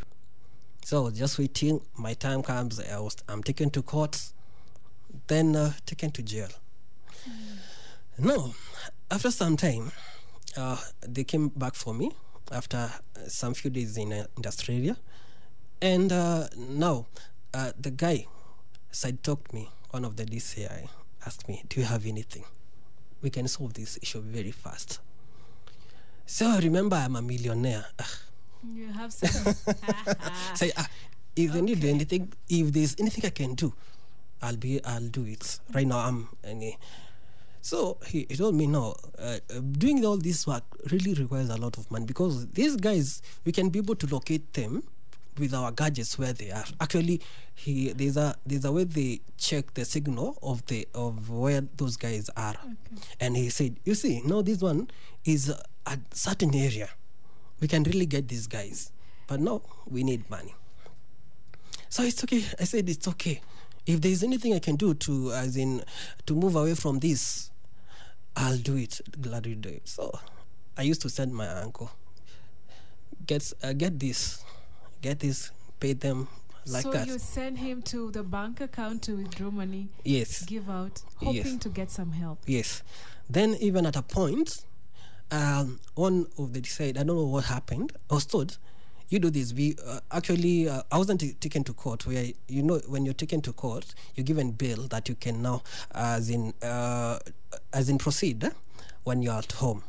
So I was just waiting. My time comes. I'm taken to court, then taken to jail. Mm-hmm. No, after some time, they came back for me after some few days in Australia. And now, the guy side-talked me, one of the DCI, asked me, do you have anything? We can solve this issue very fast. So remember, I'm a millionaire. You have some. Say, if they need anything, if there's anything I can do, I'll do it. Right now, I'm... So he told me, no, doing all this work really requires a lot of money, because these guys, we can be able to locate them with our gadgets where they are. Actually, there's a way they check the signal of where those guys are. Okay. And he said, you see, no, this one is a certain area. We can really get these guys. But no, we need money. So it's okay. I said, it's okay. If there's anything I can do to move away from this, I'll do it. Gladly do it. So I used to send my uncle, get this, pay them like so that. So you send him to the bank account to withdraw money, yes, give out, hoping to get some help. Yes. Then even at a point, one of the said, I don't know what happened, I was told, you do this. I wasn't taken to court, where, you know, when you're taken to court, you're given bail that you can now, as in proceed when you're at home.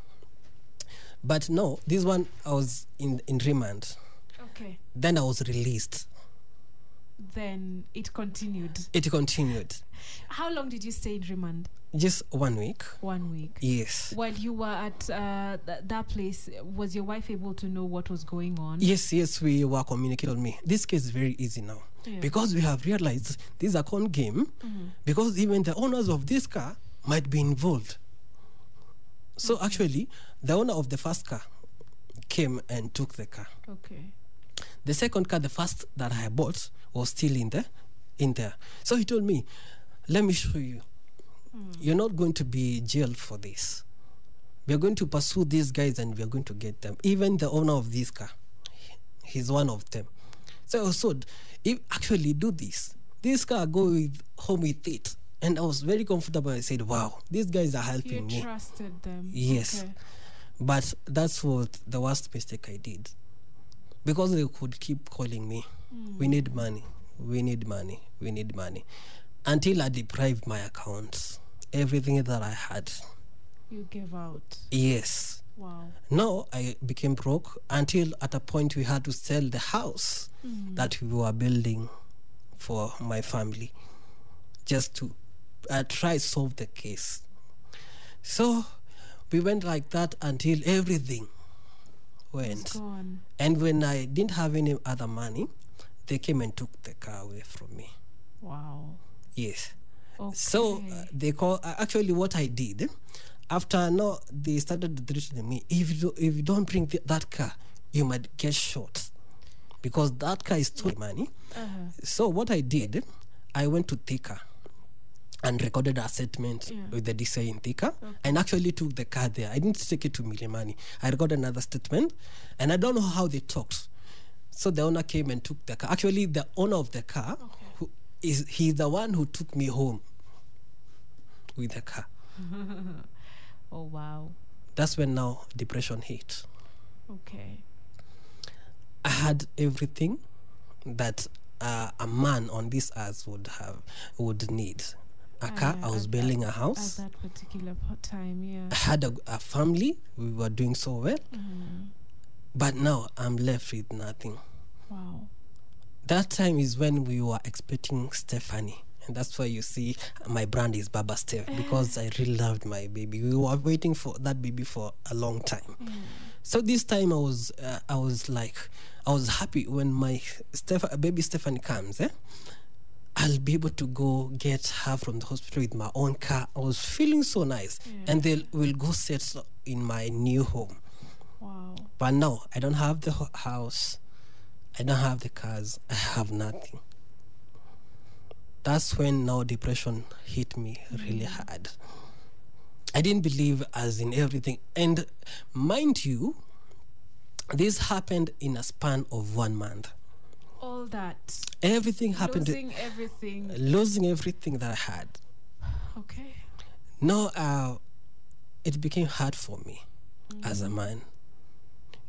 But no, this one, I was in remand. Okay. Then I was released. Then it continued. It continued. How long did you stay in remand? Just 1 week. 1 week. Yes. While you were at that place, was your wife able to know what was going on? Yes, we were communicating with me. This case is very easy now, because we have realized this is a con game, because even the owners of this car might be involved. So actually, the owner of the first car came and took the car. Okay. The second car, the first that I bought, was still in there. So he told me, let me show you. You're not going to be jailed for this. We are going to pursue these guys and we are going to get them. Even the owner of this car, he's one of them. So I was told, if actually do this, this car, go home with it. And I was very comfortable. I said, wow, these guys are helping me. You trusted them. Yes. Okay. But that's what the worst mistake I did. Because they could keep calling me, we need money, until I deprived my accounts, everything that I had. You gave out? Yes. Wow. No, I became broke until at a point we had to sell the house that we were building for my family, just to try solve the case. So we went like that until everything went. And when I didn't have any other money, they came and took the car away from me. Wow. Yes. Okay. So they call. Actually, what I did after they started threatening me. If you don't bring that car, you might get shot, because that car is stolen money. So what I did, I went to Thika and recorded a statement with the DCI in Thika, and actually took the car there. I didn't take it to Milimani. I recorded another statement, and I don't know how they talked. So the owner came and took the car. Actually, the owner of the car, who is he's the one who took me home with the car. Oh, wow. That's when now depression hit. Okay. I had everything that a man on this earth would need. A car, I was building a house. At that particular time, I had a family. We were doing so well. But now I'm left with nothing. Wow. That time is when we were expecting Stephanie. And that's why you see my brand is Baba Steph, because I really loved my baby. We were waiting for that baby for a long time. So this time I was happy when my baby Stephanie comes, I'll be able to go get her from the hospital with my own car. I was feeling so nice. And they will go set in my new home. Wow. But no, I don't have the house. I don't have the cars. I have nothing. That's when now depression hit me really hard. I didn't believe as in everything. And mind you, this happened in a span of 1 month. All that. Everything happened. Losing everything. Losing everything that I had. Okay. Now, it became hard for me as a man.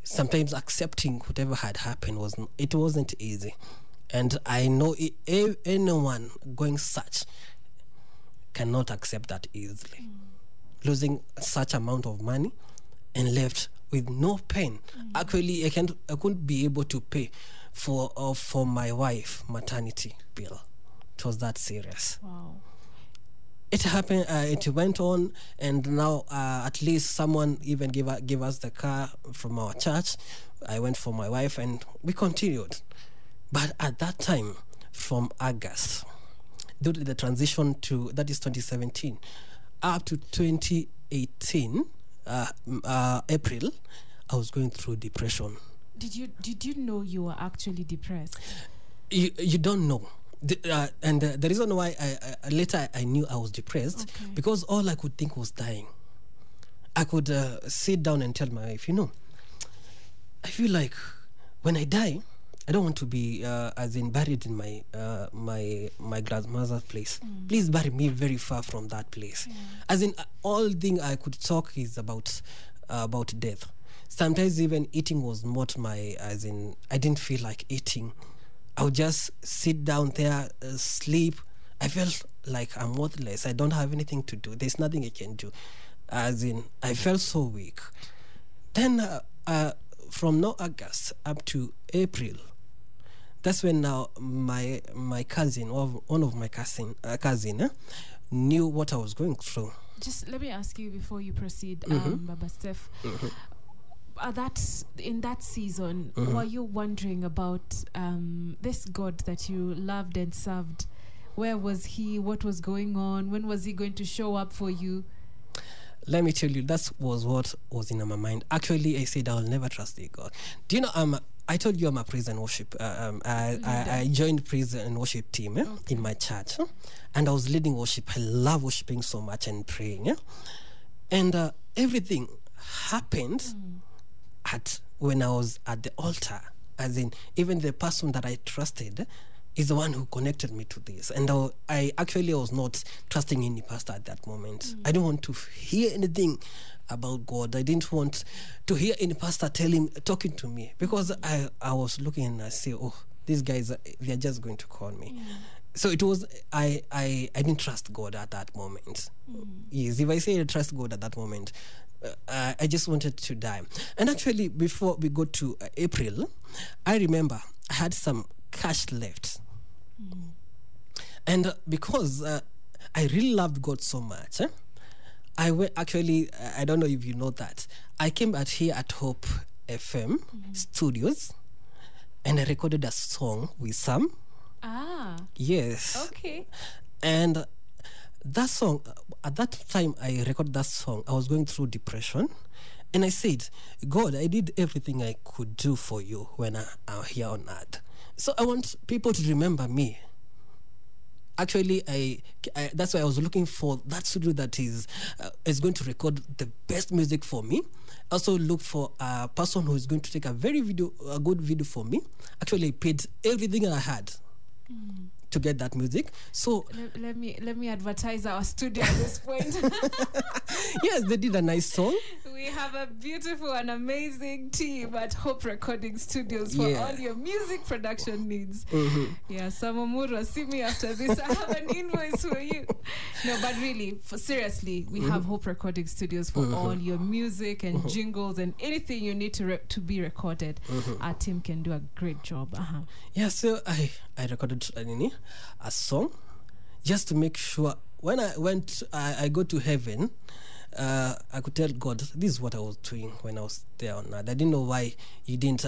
Sometimes accepting whatever had happened, it wasn't easy. And I know anyone going such cannot accept that easily. Losing such amount of money and left with no pain. Actually, I couldn't be able to pay for my wife maternity bill. It was that serious. Wow. It happened. It went on, and now at least someone even gave us the car from our church. I went for my wife, and we continued. But at that time, from August, due to the transition to that is 2017, up to 2018 April, I was going through depression. Did you know you were actually depressed? You don't know. The reason why I later knew I was depressed, okay, because all I could think was dying. I could sit down and tell my wife, I feel like when I die, I don't want to be buried in my grandmother's place. Please bury me very far from that place. All thing I could talk is about death. Sometimes even eating was not I didn't feel like eating. I would just sit down there, sleep. I felt like I'm worthless. I don't have anything to do. There's nothing I can do. I felt so weak. Then from now August up to April, that's when now my cousin, or one of my cousin, knew what I was going through. Just let me ask you before you proceed, Baba Steph. In that season, were you wondering about this God that you loved and served? Where was he? What was going on? When was he going to show up for you? Let me tell you, that was what was in my mind. Actually, I said I'll never trust a God. Do you know, I told you I'm a praise and worship. I joined praise and worship team in my church. And I was leading worship. I love worshiping so much and praying. And everything happened... when I was at the altar, even the person that I trusted is the one who connected me to this. And I was not trusting any pastor at that moment. I don't want to hear anything about God. I didn't want to hear any pastor talking to me, because I was looking and I say, oh, these guys, they're just going to call me. So it was, I didn't trust God at that moment. Yes, if I say I trust God at that moment, I just wanted to die. And actually, before we go to April, I remember I had some cash left. And because I really loved God so much, I don't know if you know that, I came out here at Hope FM Studios, and I recorded a song with Sam. Ah. Yes. Okay. And that song, at that time I recorded that song, I was going through depression, and I said, God, I did everything I could do for you when I'm here on earth. So I want people to remember me. Actually, I that's why I was looking for that studio that is going to record the best music for me. Also look for a person who is going to take a good video for me. Actually, I paid everything I had to get that music. So let me advertise our studio at this point. Yes, they did a nice song. We have a beautiful and amazing team at Hope Recording Studios for all your music production needs. Yeah, Samomura, see me after this. I have an invoice for you. No, but really, seriously, we have Hope Recording Studios for all your music and jingles and anything you need to be recorded. Our team can do a great job. Yeah, so I recorded a song just to make sure when I go to heaven, I could tell God, this is what I was doing when I was there on earth. I didn't know why you didn't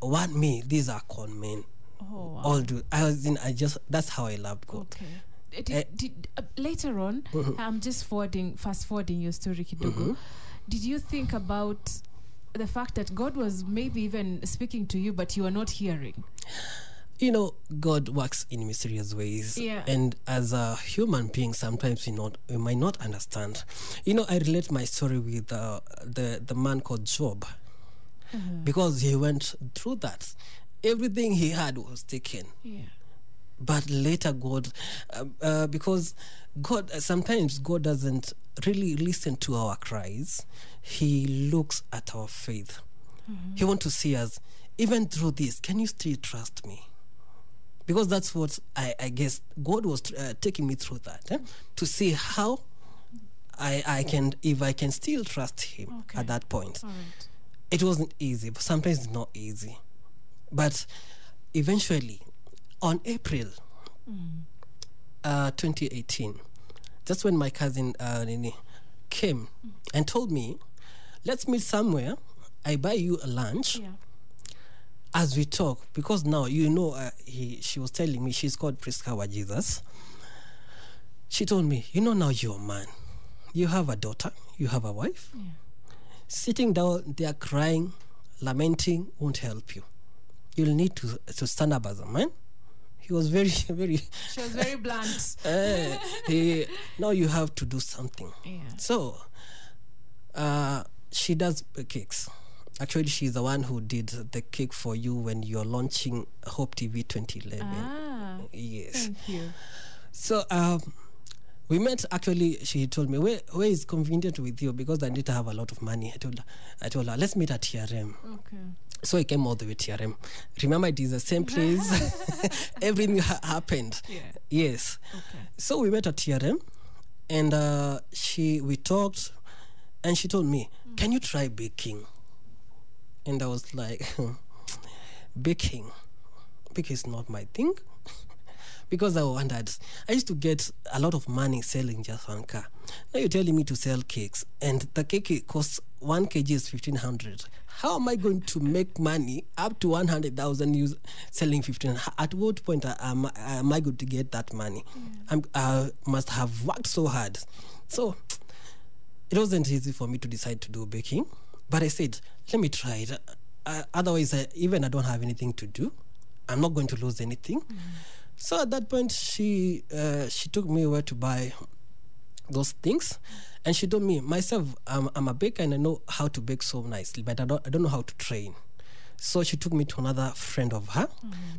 want me. These are con men. Oh, wow. That's how I loved God. Okay. Later on, I'm just fast forwarding your story, Kidogo. did you think about the fact that God was maybe even speaking to you, but you were not hearing? You know, God works in mysterious ways. Yeah. And as a human being, sometimes we might not understand. You know, I relate my story with the man called Job, because he went through that. Everything he had was taken. Yeah. But later God, because God, sometimes God doesn't really listen to our cries. He looks at our faith. Mm-hmm. He wants to see us, even through this, can you still trust me? Because that's what I guess God was taking me through that, to see how I can, if I can still trust him at that point. All right. It wasn't easy, but sometimes it's not easy. But eventually, on April 2018, that's when my cousin Nini came and told me, let's meet somewhere. I buy you a lunch. Yeah. As we talk, because now, you know, she was telling me, she's called Priska Wajizus. She told me, you know, now you're a man. You have a daughter. You have a wife. Yeah. Sitting down, they are crying, lamenting, won't help you. You'll need to stand up as a man. He was very, very... She was very blunt. Now you have to do something. Yeah. So, she does cakes. Actually, she's the one who did the cake for you when you're launching Hope TV 2011. Ah, yes. Thank you. So we met, actually, she told me, where is convenient with you? Because I need to have a lot of money. I told her, let's meet at TRM. Okay. So I came all the way to TRM. Remember, it is the same place. Everything happened. Yeah. Yes. Okay. So we met at TRM, and we talked, and she told me, can you try baking? And I was like, baking is not my thing. Because I wondered, I used to get a lot of money selling just one car. Now you're telling me to sell cakes, and the cake costs 1 kg is 1,500. How am I going to make money up to 100,000 selling 1,500? At what point am I going to get that money? Yeah. I must have worked so hard. So it wasn't easy for me to decide to do baking. But I said, let me try it. Otherwise, even I don't have anything to do. I'm not going to lose anything. Mm-hmm. So at that point, she took me where to buy those things. And she told me, myself, I'm a baker and I know how to bake so nicely, but I don't know how to train. So she took me to another friend of her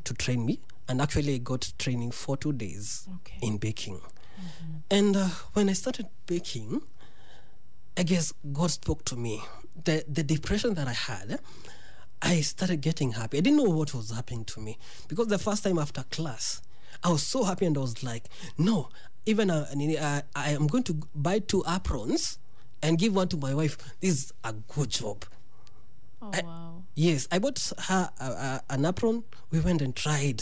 to train me. And actually, I got training for 2 days in baking. Mm-hmm. And when I started baking, I guess God spoke to me. The depression that I had, I started getting happy. I didn't know what was happening to me, because the first time after class, I was so happy, and I was like, no, even I am going to buy 2 aprons and give one to my wife. This is a good job. Oh, wow. Yes, I bought her an apron. We went and tried,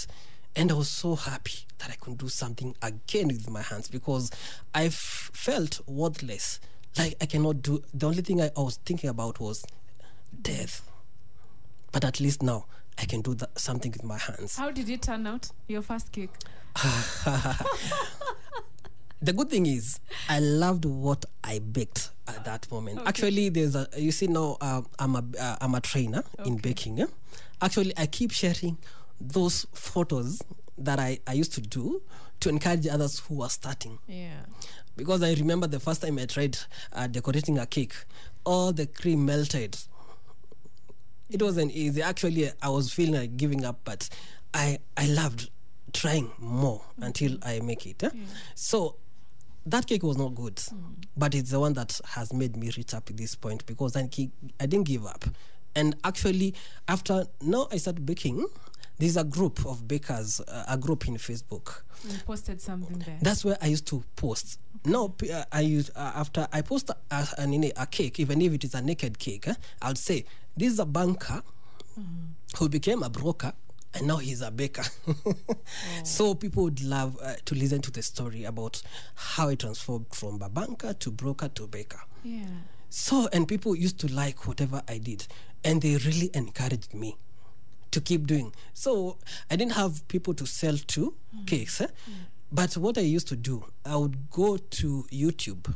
and I was so happy that I could do something again with my hands, because I felt worthless. Like, I cannot do... The only thing I was thinking about was death. But at least now, I can do something with my hands. How did it turn out, your first cake? The good thing is, I loved what I baked at that moment. Okay. Actually, there's a... You see, now I'm a trainer in baking. Actually, I keep sharing those photos that I used to do to encourage others who are starting. Yeah. Because I remember the first time I tried decorating a cake, all the cream melted. It wasn't easy. Actually, I was feeling like giving up, but I loved trying more until I make it. Yeah. So that cake was not good, but it's the one that has made me reach up to this point, because I didn't give up. And actually, after now I started baking, there's a group of bakers, a group in Facebook. You posted something there. That's where I used to post. No, after I post a cake, even if it is a naked cake, I'll say, this is a banker who became a broker, and now he's a baker. Oh. So people would love to listen to the story about how it transformed from a banker to broker to baker. Yeah. So, and people used to like whatever I did, and they really encouraged me to keep doing. So I didn't have people to sell to cakes, but what I used to do, I would go to YouTube.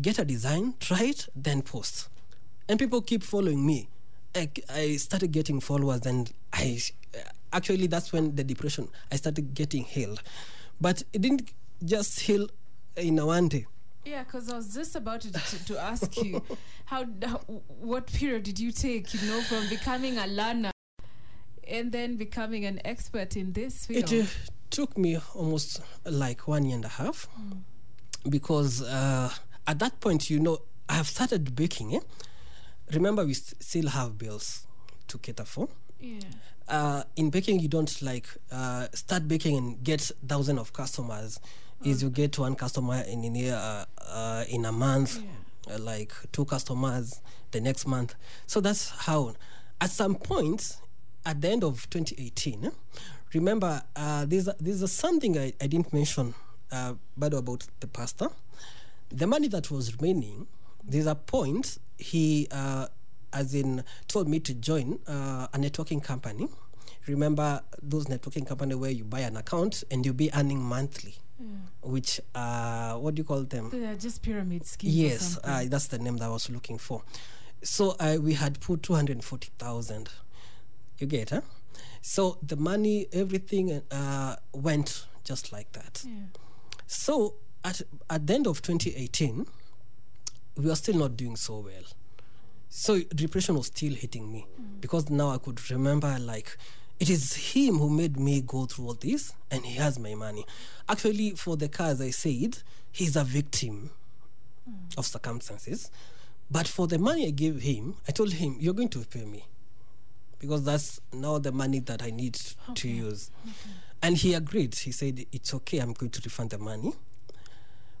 get a design, try it, then post. And people keep following me. I started getting followers, and I actually, that's when the depression, I started getting healed. But it didn't just heal in a one day. Yeah, because I was just about to ask you, what period did you take, you know, from becoming a learner and then becoming an expert in this field? It took me almost like 1.5 years, because at that point, you know, I have started baking. Remember, we still have bills to cater for. Yeah. In baking, you don't like start baking and get thousands of customers. Is you get one customer in a month, yeah. Like 2 customers the next month. So that's how. At some point, at the end of 2018, remember, this is something I didn't mention bad about the pastor. The money that was remaining, there's a point he, as in, told me to join a networking company. Remember those networking company where you buy an account and you'll be earning monthly. Yeah. Which, what do you call them? They are just pyramid schemes. Yes, that's the name that I was looking for. So we had put 240,000. You get, huh? So the money, everything went just like that. Yeah. So at the end of 2018, we were still not doing so well. So depression was still hitting me, because now I could remember, like, it is him who made me go through all this, and he has my money. Actually, for the car, as I said, he's a victim of circumstances. But for the money I gave him, I told him, you're going to pay me, because that's now the money that I need to use. Okay. And he agreed. He said, it's okay, I'm going to refund the money.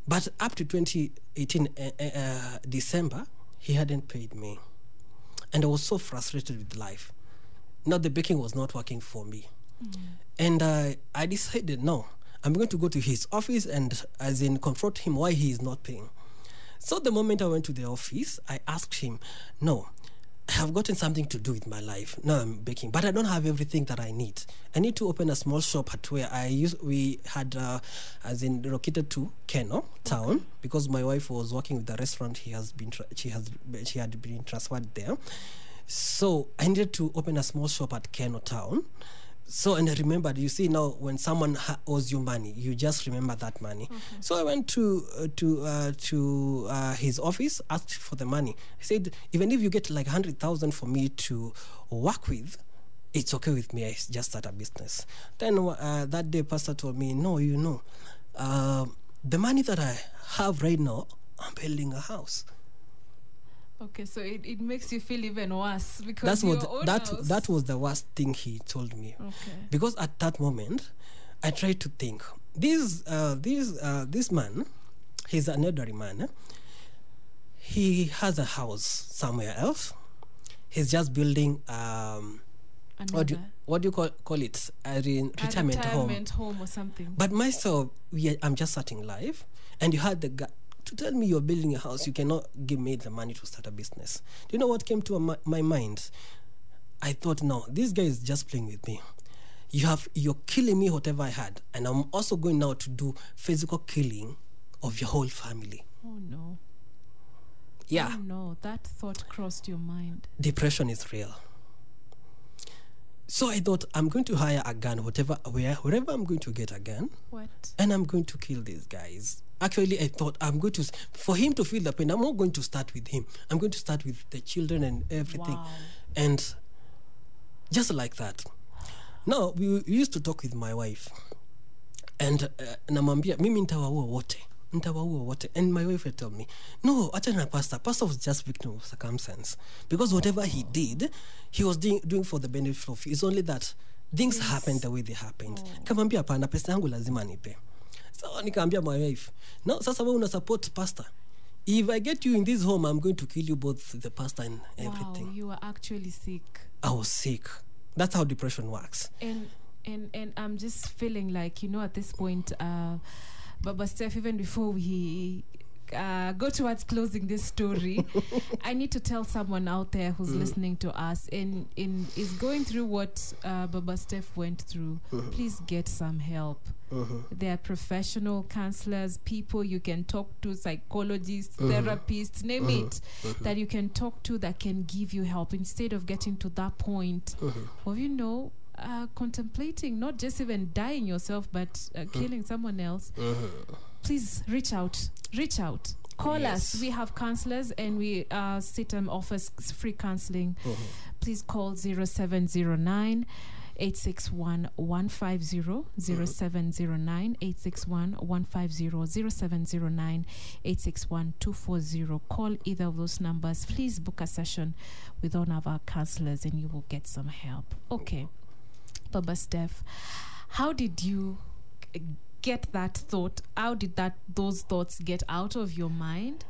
But up to 2018, December, he hadn't paid me. And I was so frustrated with life. Now the baking was not working for me. Mm. And I decided, no, I'm going to go to his office and, as in, confront him why he is not paying. So the moment I went to the office, I asked him, no, I have gotten something to do with my life. Now I'm baking, but I don't have everything that I need. I need to open a small shop at where we had, as in, relocated to Keno town, because my wife was working with the restaurant. She had been transferred there. So I needed to open a small shop at Keno town. So, and I remembered, you see now when someone owes you money, you just remember that money. Okay. So I went to his office, asked for the money. I said, even if you get like 100,000 for me to work with, it's okay with me. I just start a business. Then that day, pastor told me, no, you know, the money that I have right now, I'm building a house. Okay, so it makes you feel even worse, because that was the worst thing he told me. Okay. Because at that moment, I tried to think, this man, he's an elderly man. He has a house somewhere else. He's just building what do you call it? A retirement home or something. But myself, I'm just starting life, and you had the guy to tell me you're building a house, you cannot give me the money to start a business. Do you know what came to my mind? I thought, no, this guy is just playing with me. You're killing me, whatever I had, and I'm also going now to do physical killing of your whole family. Oh, no. Yeah. Oh, no, that thought crossed your mind. Depression is real. So I thought, I'm going to hire a gun, wherever I'm going to get a gun. What? And I'm going to kill these guys. Actually, I thought, for him to feel the pain, I'm not going to start with him. I'm going to start with the children and everything. Wow. And just like that. Now, we used to talk with my wife. And namambia, mimi nitawauwa wote. And my wife would tell me, no, achana pastor. Pastor was just victim of circumstance. Because whatever he did, he was doing for the benefit of you. It's only that things happened the way they happened. Kamambia hapana, pesa yangu lazima nipe. So nikaambia my wife, no, sasa wewe una support pastor. If I get you in this home, I'm going to kill you both, the pastor and everything. Wow, you were actually sick. I was sick. That's how depression works. And I'm just feeling like, you know, at this point, Baba Steph, even before we go towards closing this story, I need to tell someone out there who's listening to us and is going through what Baba Steph went through. Please get some help. There are professional counselors, people you can talk to, psychologists, therapists, name it, that you can talk to that can give you help instead of getting to that point of, you know, contemplating not just even dying yourself, but killing someone else. Please reach out. Reach out. Call us. We have counselors and we CITM offers free counseling. Please call 0709 861 150 0709 861 150 0709 861 240. Call either of those numbers. Please book a session with one of our counselors and you will get some help. Okay. Baba Steph, how did you get that thought? How did those thoughts get out of your mind?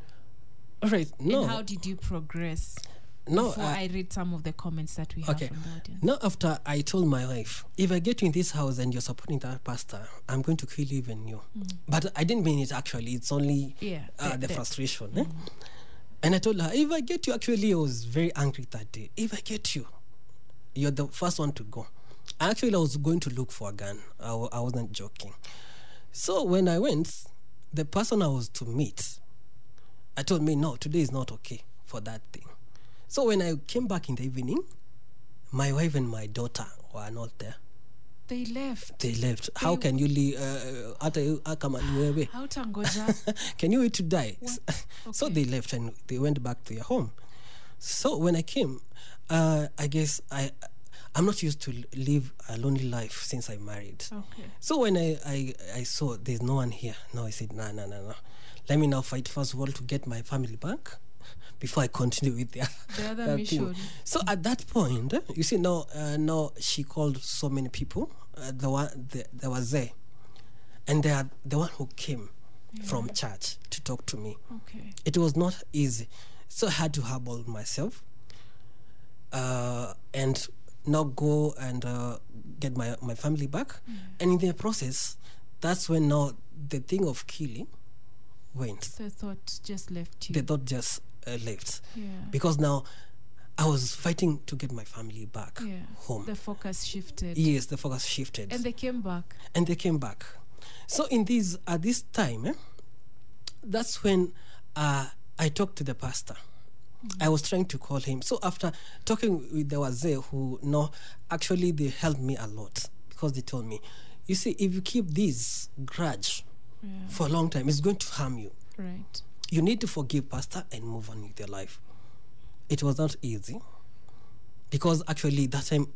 All right. No. And how did you progress? No, before I read some of the comments that we have from the audience. Now, after I told my wife, if I get you in this house and you're supporting that pastor, I'm going to kill you even you. But I didn't mean it actually. It's only the frustration. And I told her, if I get you, actually, I was very angry that day. If I get you, you're the first one to go. Actually, I was going to look for a gun. I wasn't joking. So when I went, the person I was to meet, I told me, no, today is not okay for that thing. So when I came back in the evening, my wife and my daughter were not there. They left. How can you leave? Can you wait to die? Okay. So they left and they went back to their home. So when I came, I guess I'm not used to live a lonely life since I married. Okay. So when I saw there's no one here, now I said, no. Let me now fight first of all to get my family back before I continue with the other mission. So at that point, you see, now she called so many people. There was there. And they are the one who came from church to talk to me. Okay. It was not easy. So I had to humble myself. And now go and get my family back. And in the process, that's when now the thing of killing went. The thought just left you. The thought just left. Yeah. Because now I was fighting to get my family back home. The focus shifted. Yes, the focus shifted. And they came back. So in this at this time, that's when I talked to the pastor. I was trying to call him. So after talking with the wazee who actually they helped me a lot because they told me, you see, if you keep this grudge for a long time, it's going to harm you. Right. You need to forgive pastor and move on with your life. It was not easy because actually that time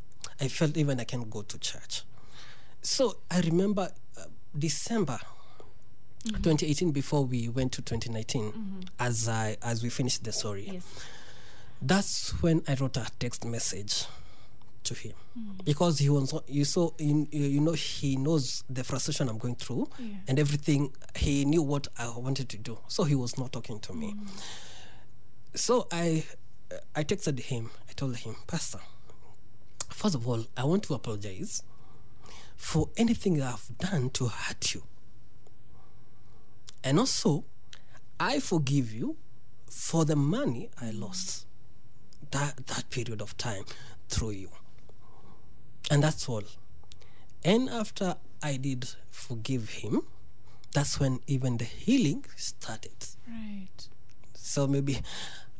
I felt even I can't go to church. So I remember December 2018 before we went to 2019 as we finished the story. Yes. That's when I wrote a text message to him because he was he knows the frustration I'm going through and everything. He knew what I wanted to do, so he was not talking to me. So I texted him. I told him, Pastor, first of all, I want to apologize for anything I've done to hurt you. And also, I forgive you for the money I lost that period of time through you. And that's all. And after I did forgive him, that's when even the healing started. Right. So maybe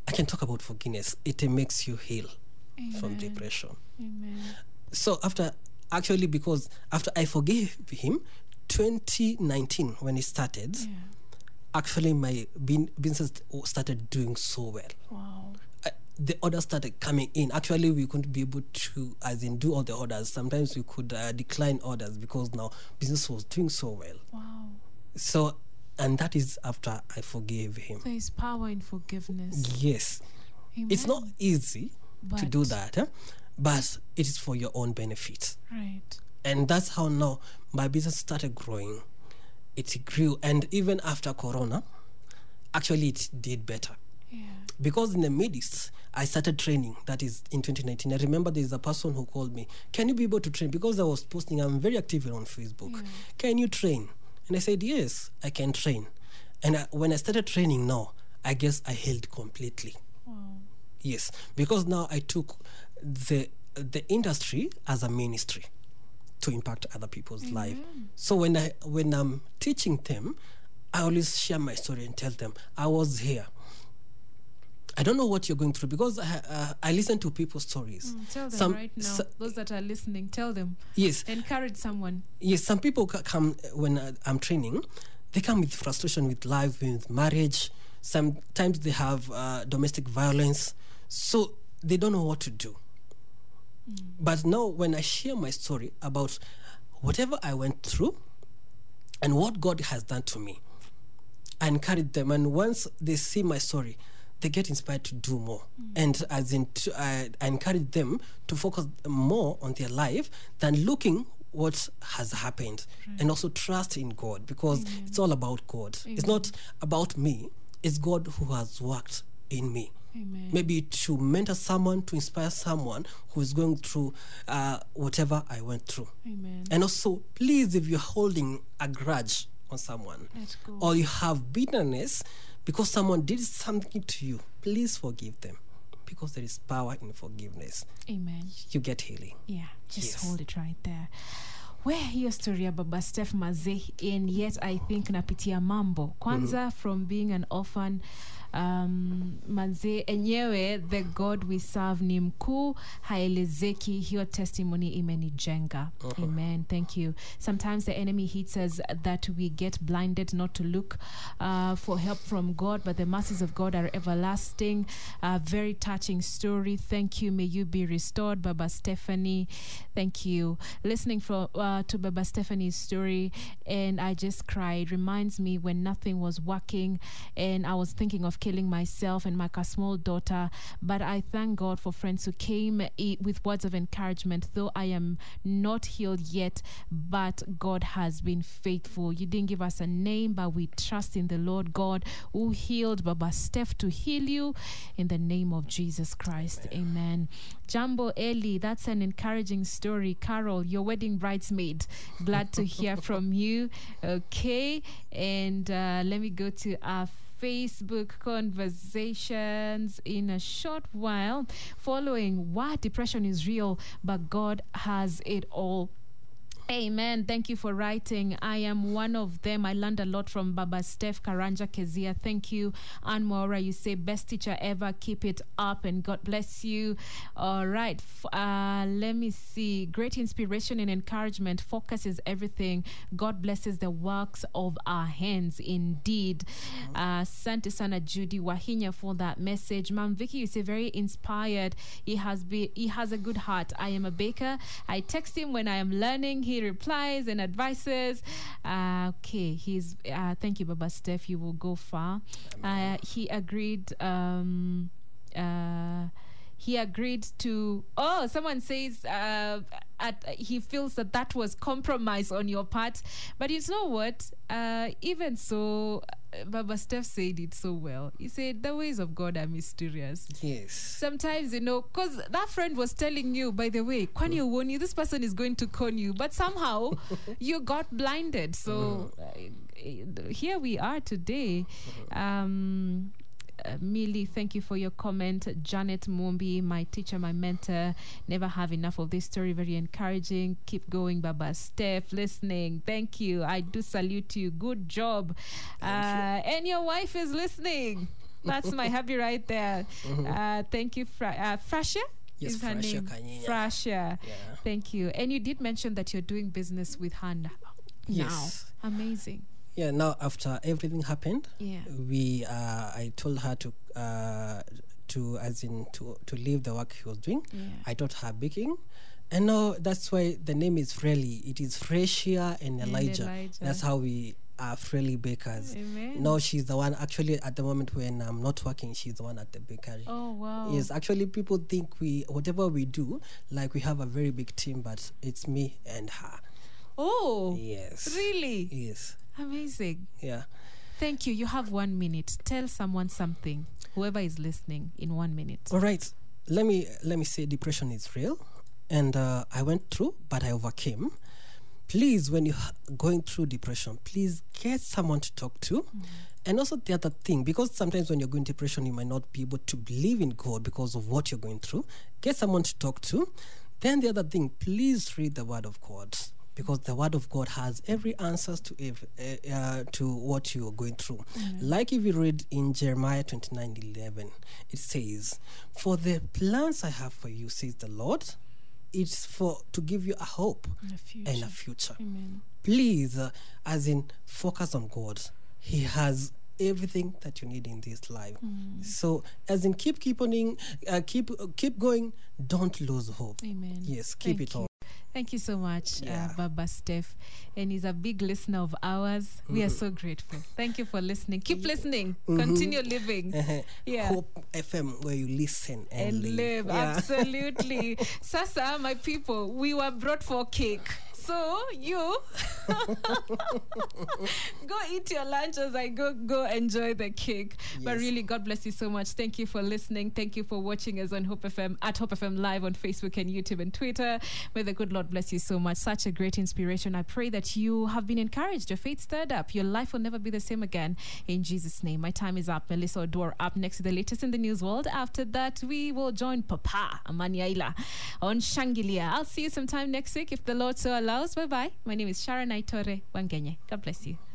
I can talk about forgiveness. It makes you heal from depression. Amen. So after I forgave him, 2019, when it started, actually my business started doing so well. Wow! The orders started coming in. Actually, we couldn't be able to, do all the orders. Sometimes we could decline orders because now business was doing so well. Wow! So, and that is after I forgave him. There is power in forgiveness. Yes. Amen. It's not easy to do that, but it is for your own benefit. Right. And that's how now my business started growing. It grew. And even after Corona, actually it did better. Yeah. Because in the midst, I started training. That is in 2019. I remember there's a person who called me, can you be able to train? Because I was posting, I'm very active on Facebook. Yeah. Can you train? And I said, yes, I can train. And when I started training now, I guess I healed completely. Wow. Yes, because now I took the industry as a ministry to impact other people's mm-hmm. life. So when I'm teaching them, I always share my story and tell them, I was here. I don't know what you're going through, because I listen to people's stories. Tell them right now. Those that are listening, tell them. Yes. Encourage someone. Yes, some people come when I'm training. They come with frustration with life, with marriage. Sometimes they have domestic violence. So they don't know what to do. Mm. But now when I share my story about whatever I went through and what God has done to me, I encourage them. And once they see my story, they get inspired to do more. Mm. And as in, I encourage them to focus more on their life than looking what has happened, right. And also trust in God, because Amen. It's all about God. Amen. It's not about me. It's God who has worked in me. Amen. Maybe to mentor someone, to inspire someone who is going through whatever I went through. Amen. And also, please, if you're holding a grudge on someone, or you have bitterness because someone did something to you, please forgive them, because there is power in forgiveness. Amen. You get healing. Yeah, just hold it right there. Where hiyo story ya Baba Steph Mazeh, and yet I think napitia mambo. Kwanza from being an orphan, Mazeh enyewe, the God we serve ni mkuu, haelezeki, hiyo testimony imenijenga. Amen. Thank you. Sometimes the enemy hits us that we get blinded not to look for help from God, but the mercies of God are everlasting. Very touching story. Thank you. May you be restored, Baba Stephanie. Thank you. Listening for to Baba Stephanie's story, and I just cried. Reminds me when nothing was working and I was thinking of killing myself and my small daughter, but I thank God for friends who came with words of encouragement. Though I am not healed yet, but God has been faithful. You didn't give us a name, but we trust in the Lord God who healed Baba Steph to heal you in the name of Jesus Christ. Amen. Jambo Eli, that's an encouraging story. Carol, your wedding bridesmaid, glad to hear from you. Okay, and let me go to our Facebook conversations in a short while. Following what depression is real, but God has it all. Amen. Thank you for writing. I am one of them. I learned a lot from Baba Steph. Karanja Kezia, thank you. Anne Maura, you say, best teacher ever. Keep it up and God bless you. All right. Let me see. Great inspiration and encouragement. Focus is everything. God blesses the works of our hands. Indeed. Asante sana Judy Wahinya for that message. Ma'am Vicky, you say, very inspired. He has a good heart. I am a baker. I text him when I am learning. He replies and advises. Okay, he's thank you, Baba Steph. You will go far. He agreed. He agreed to. Oh, someone says he feels that was compromise on your part, but you know what? Even so, Baba Steph said it so well. He said, the ways of God are mysterious. Yes. Sometimes, because that friend was telling you, by the way, can you warn you, this person is going to con you. But somehow, you got blinded. So, here we are today. Millie, thank you for your comment. Janet Mumbi, my teacher, my mentor, never have enough of this story. Very encouraging. Keep going, Baba Steph. Listening, thank you. I do salute you. Good job. And your wife is listening. That's my hubby right there. Thank you, Freshia. Yes, Freshia. Freshia. Yeah. Thank you. And you did mention that you're doing business with her now. Yes. Amazing. Yeah, now after everything happened, I told her to leave the work she was doing. Yeah. I taught her baking. And now that's why the name is Freli. It is Freshia and Elijah. That's how we are Freli Bakers. Amen. Now she's the one, actually at the moment when I'm not working, she's the one at the bakery. Oh, wow. Yes, actually people think whatever we do, like we have a very big team, but it's me and her. Oh, yes. Really? Yes. Amazing. Yeah. Thank you. You have 1 minute. Tell someone something, whoever is listening, in 1 minute. All right. Let me say, depression is real, and I went through, but I overcame. Please, when you're going through depression, please get someone to talk to, And also the other thing, because sometimes when you're going to depression, you might not be able to believe in God because of what you're going through. Get someone to talk to. Then the other thing, please read the Word of God, because the Word of God has every answers to to what you are going through. Mm-hmm. Like if you read in Jeremiah 29:11, it says, "For the plans I have for you," says the Lord, "it's for to give you a hope and a future." Amen. Please, as in, focus on God. He has everything that you need in this life. Mm. So, as in, keep going. Don't lose hope. Amen. Yes, keep it on. Thank you so much, Baba Steph. And he's a big listener of ours. We are so grateful. Thank you for listening. Keep listening. Continue living. Hope FM, where you listen and live. Absolutely. Sasa, my people, we were brought for cake. So you go eat your lunch as I go enjoy the cake. Yes. But really, God bless you so much. Thank you for listening. Thank you for watching us on Hope FM, at Hope FM Live on Facebook and YouTube and Twitter. May the good Lord bless you so much. Such a great inspiration. I pray that you have been encouraged, your faith stirred up. Your life will never be the same again. In Jesus' name. My time is up. Melissa Odor up next to the latest in the news world. After that, we will join Papa Amani Aila on Shangilia. I'll see you sometime next week if the Lord so allows. Bye-bye. My name is Sharon Aitore Wangenye. God bless you.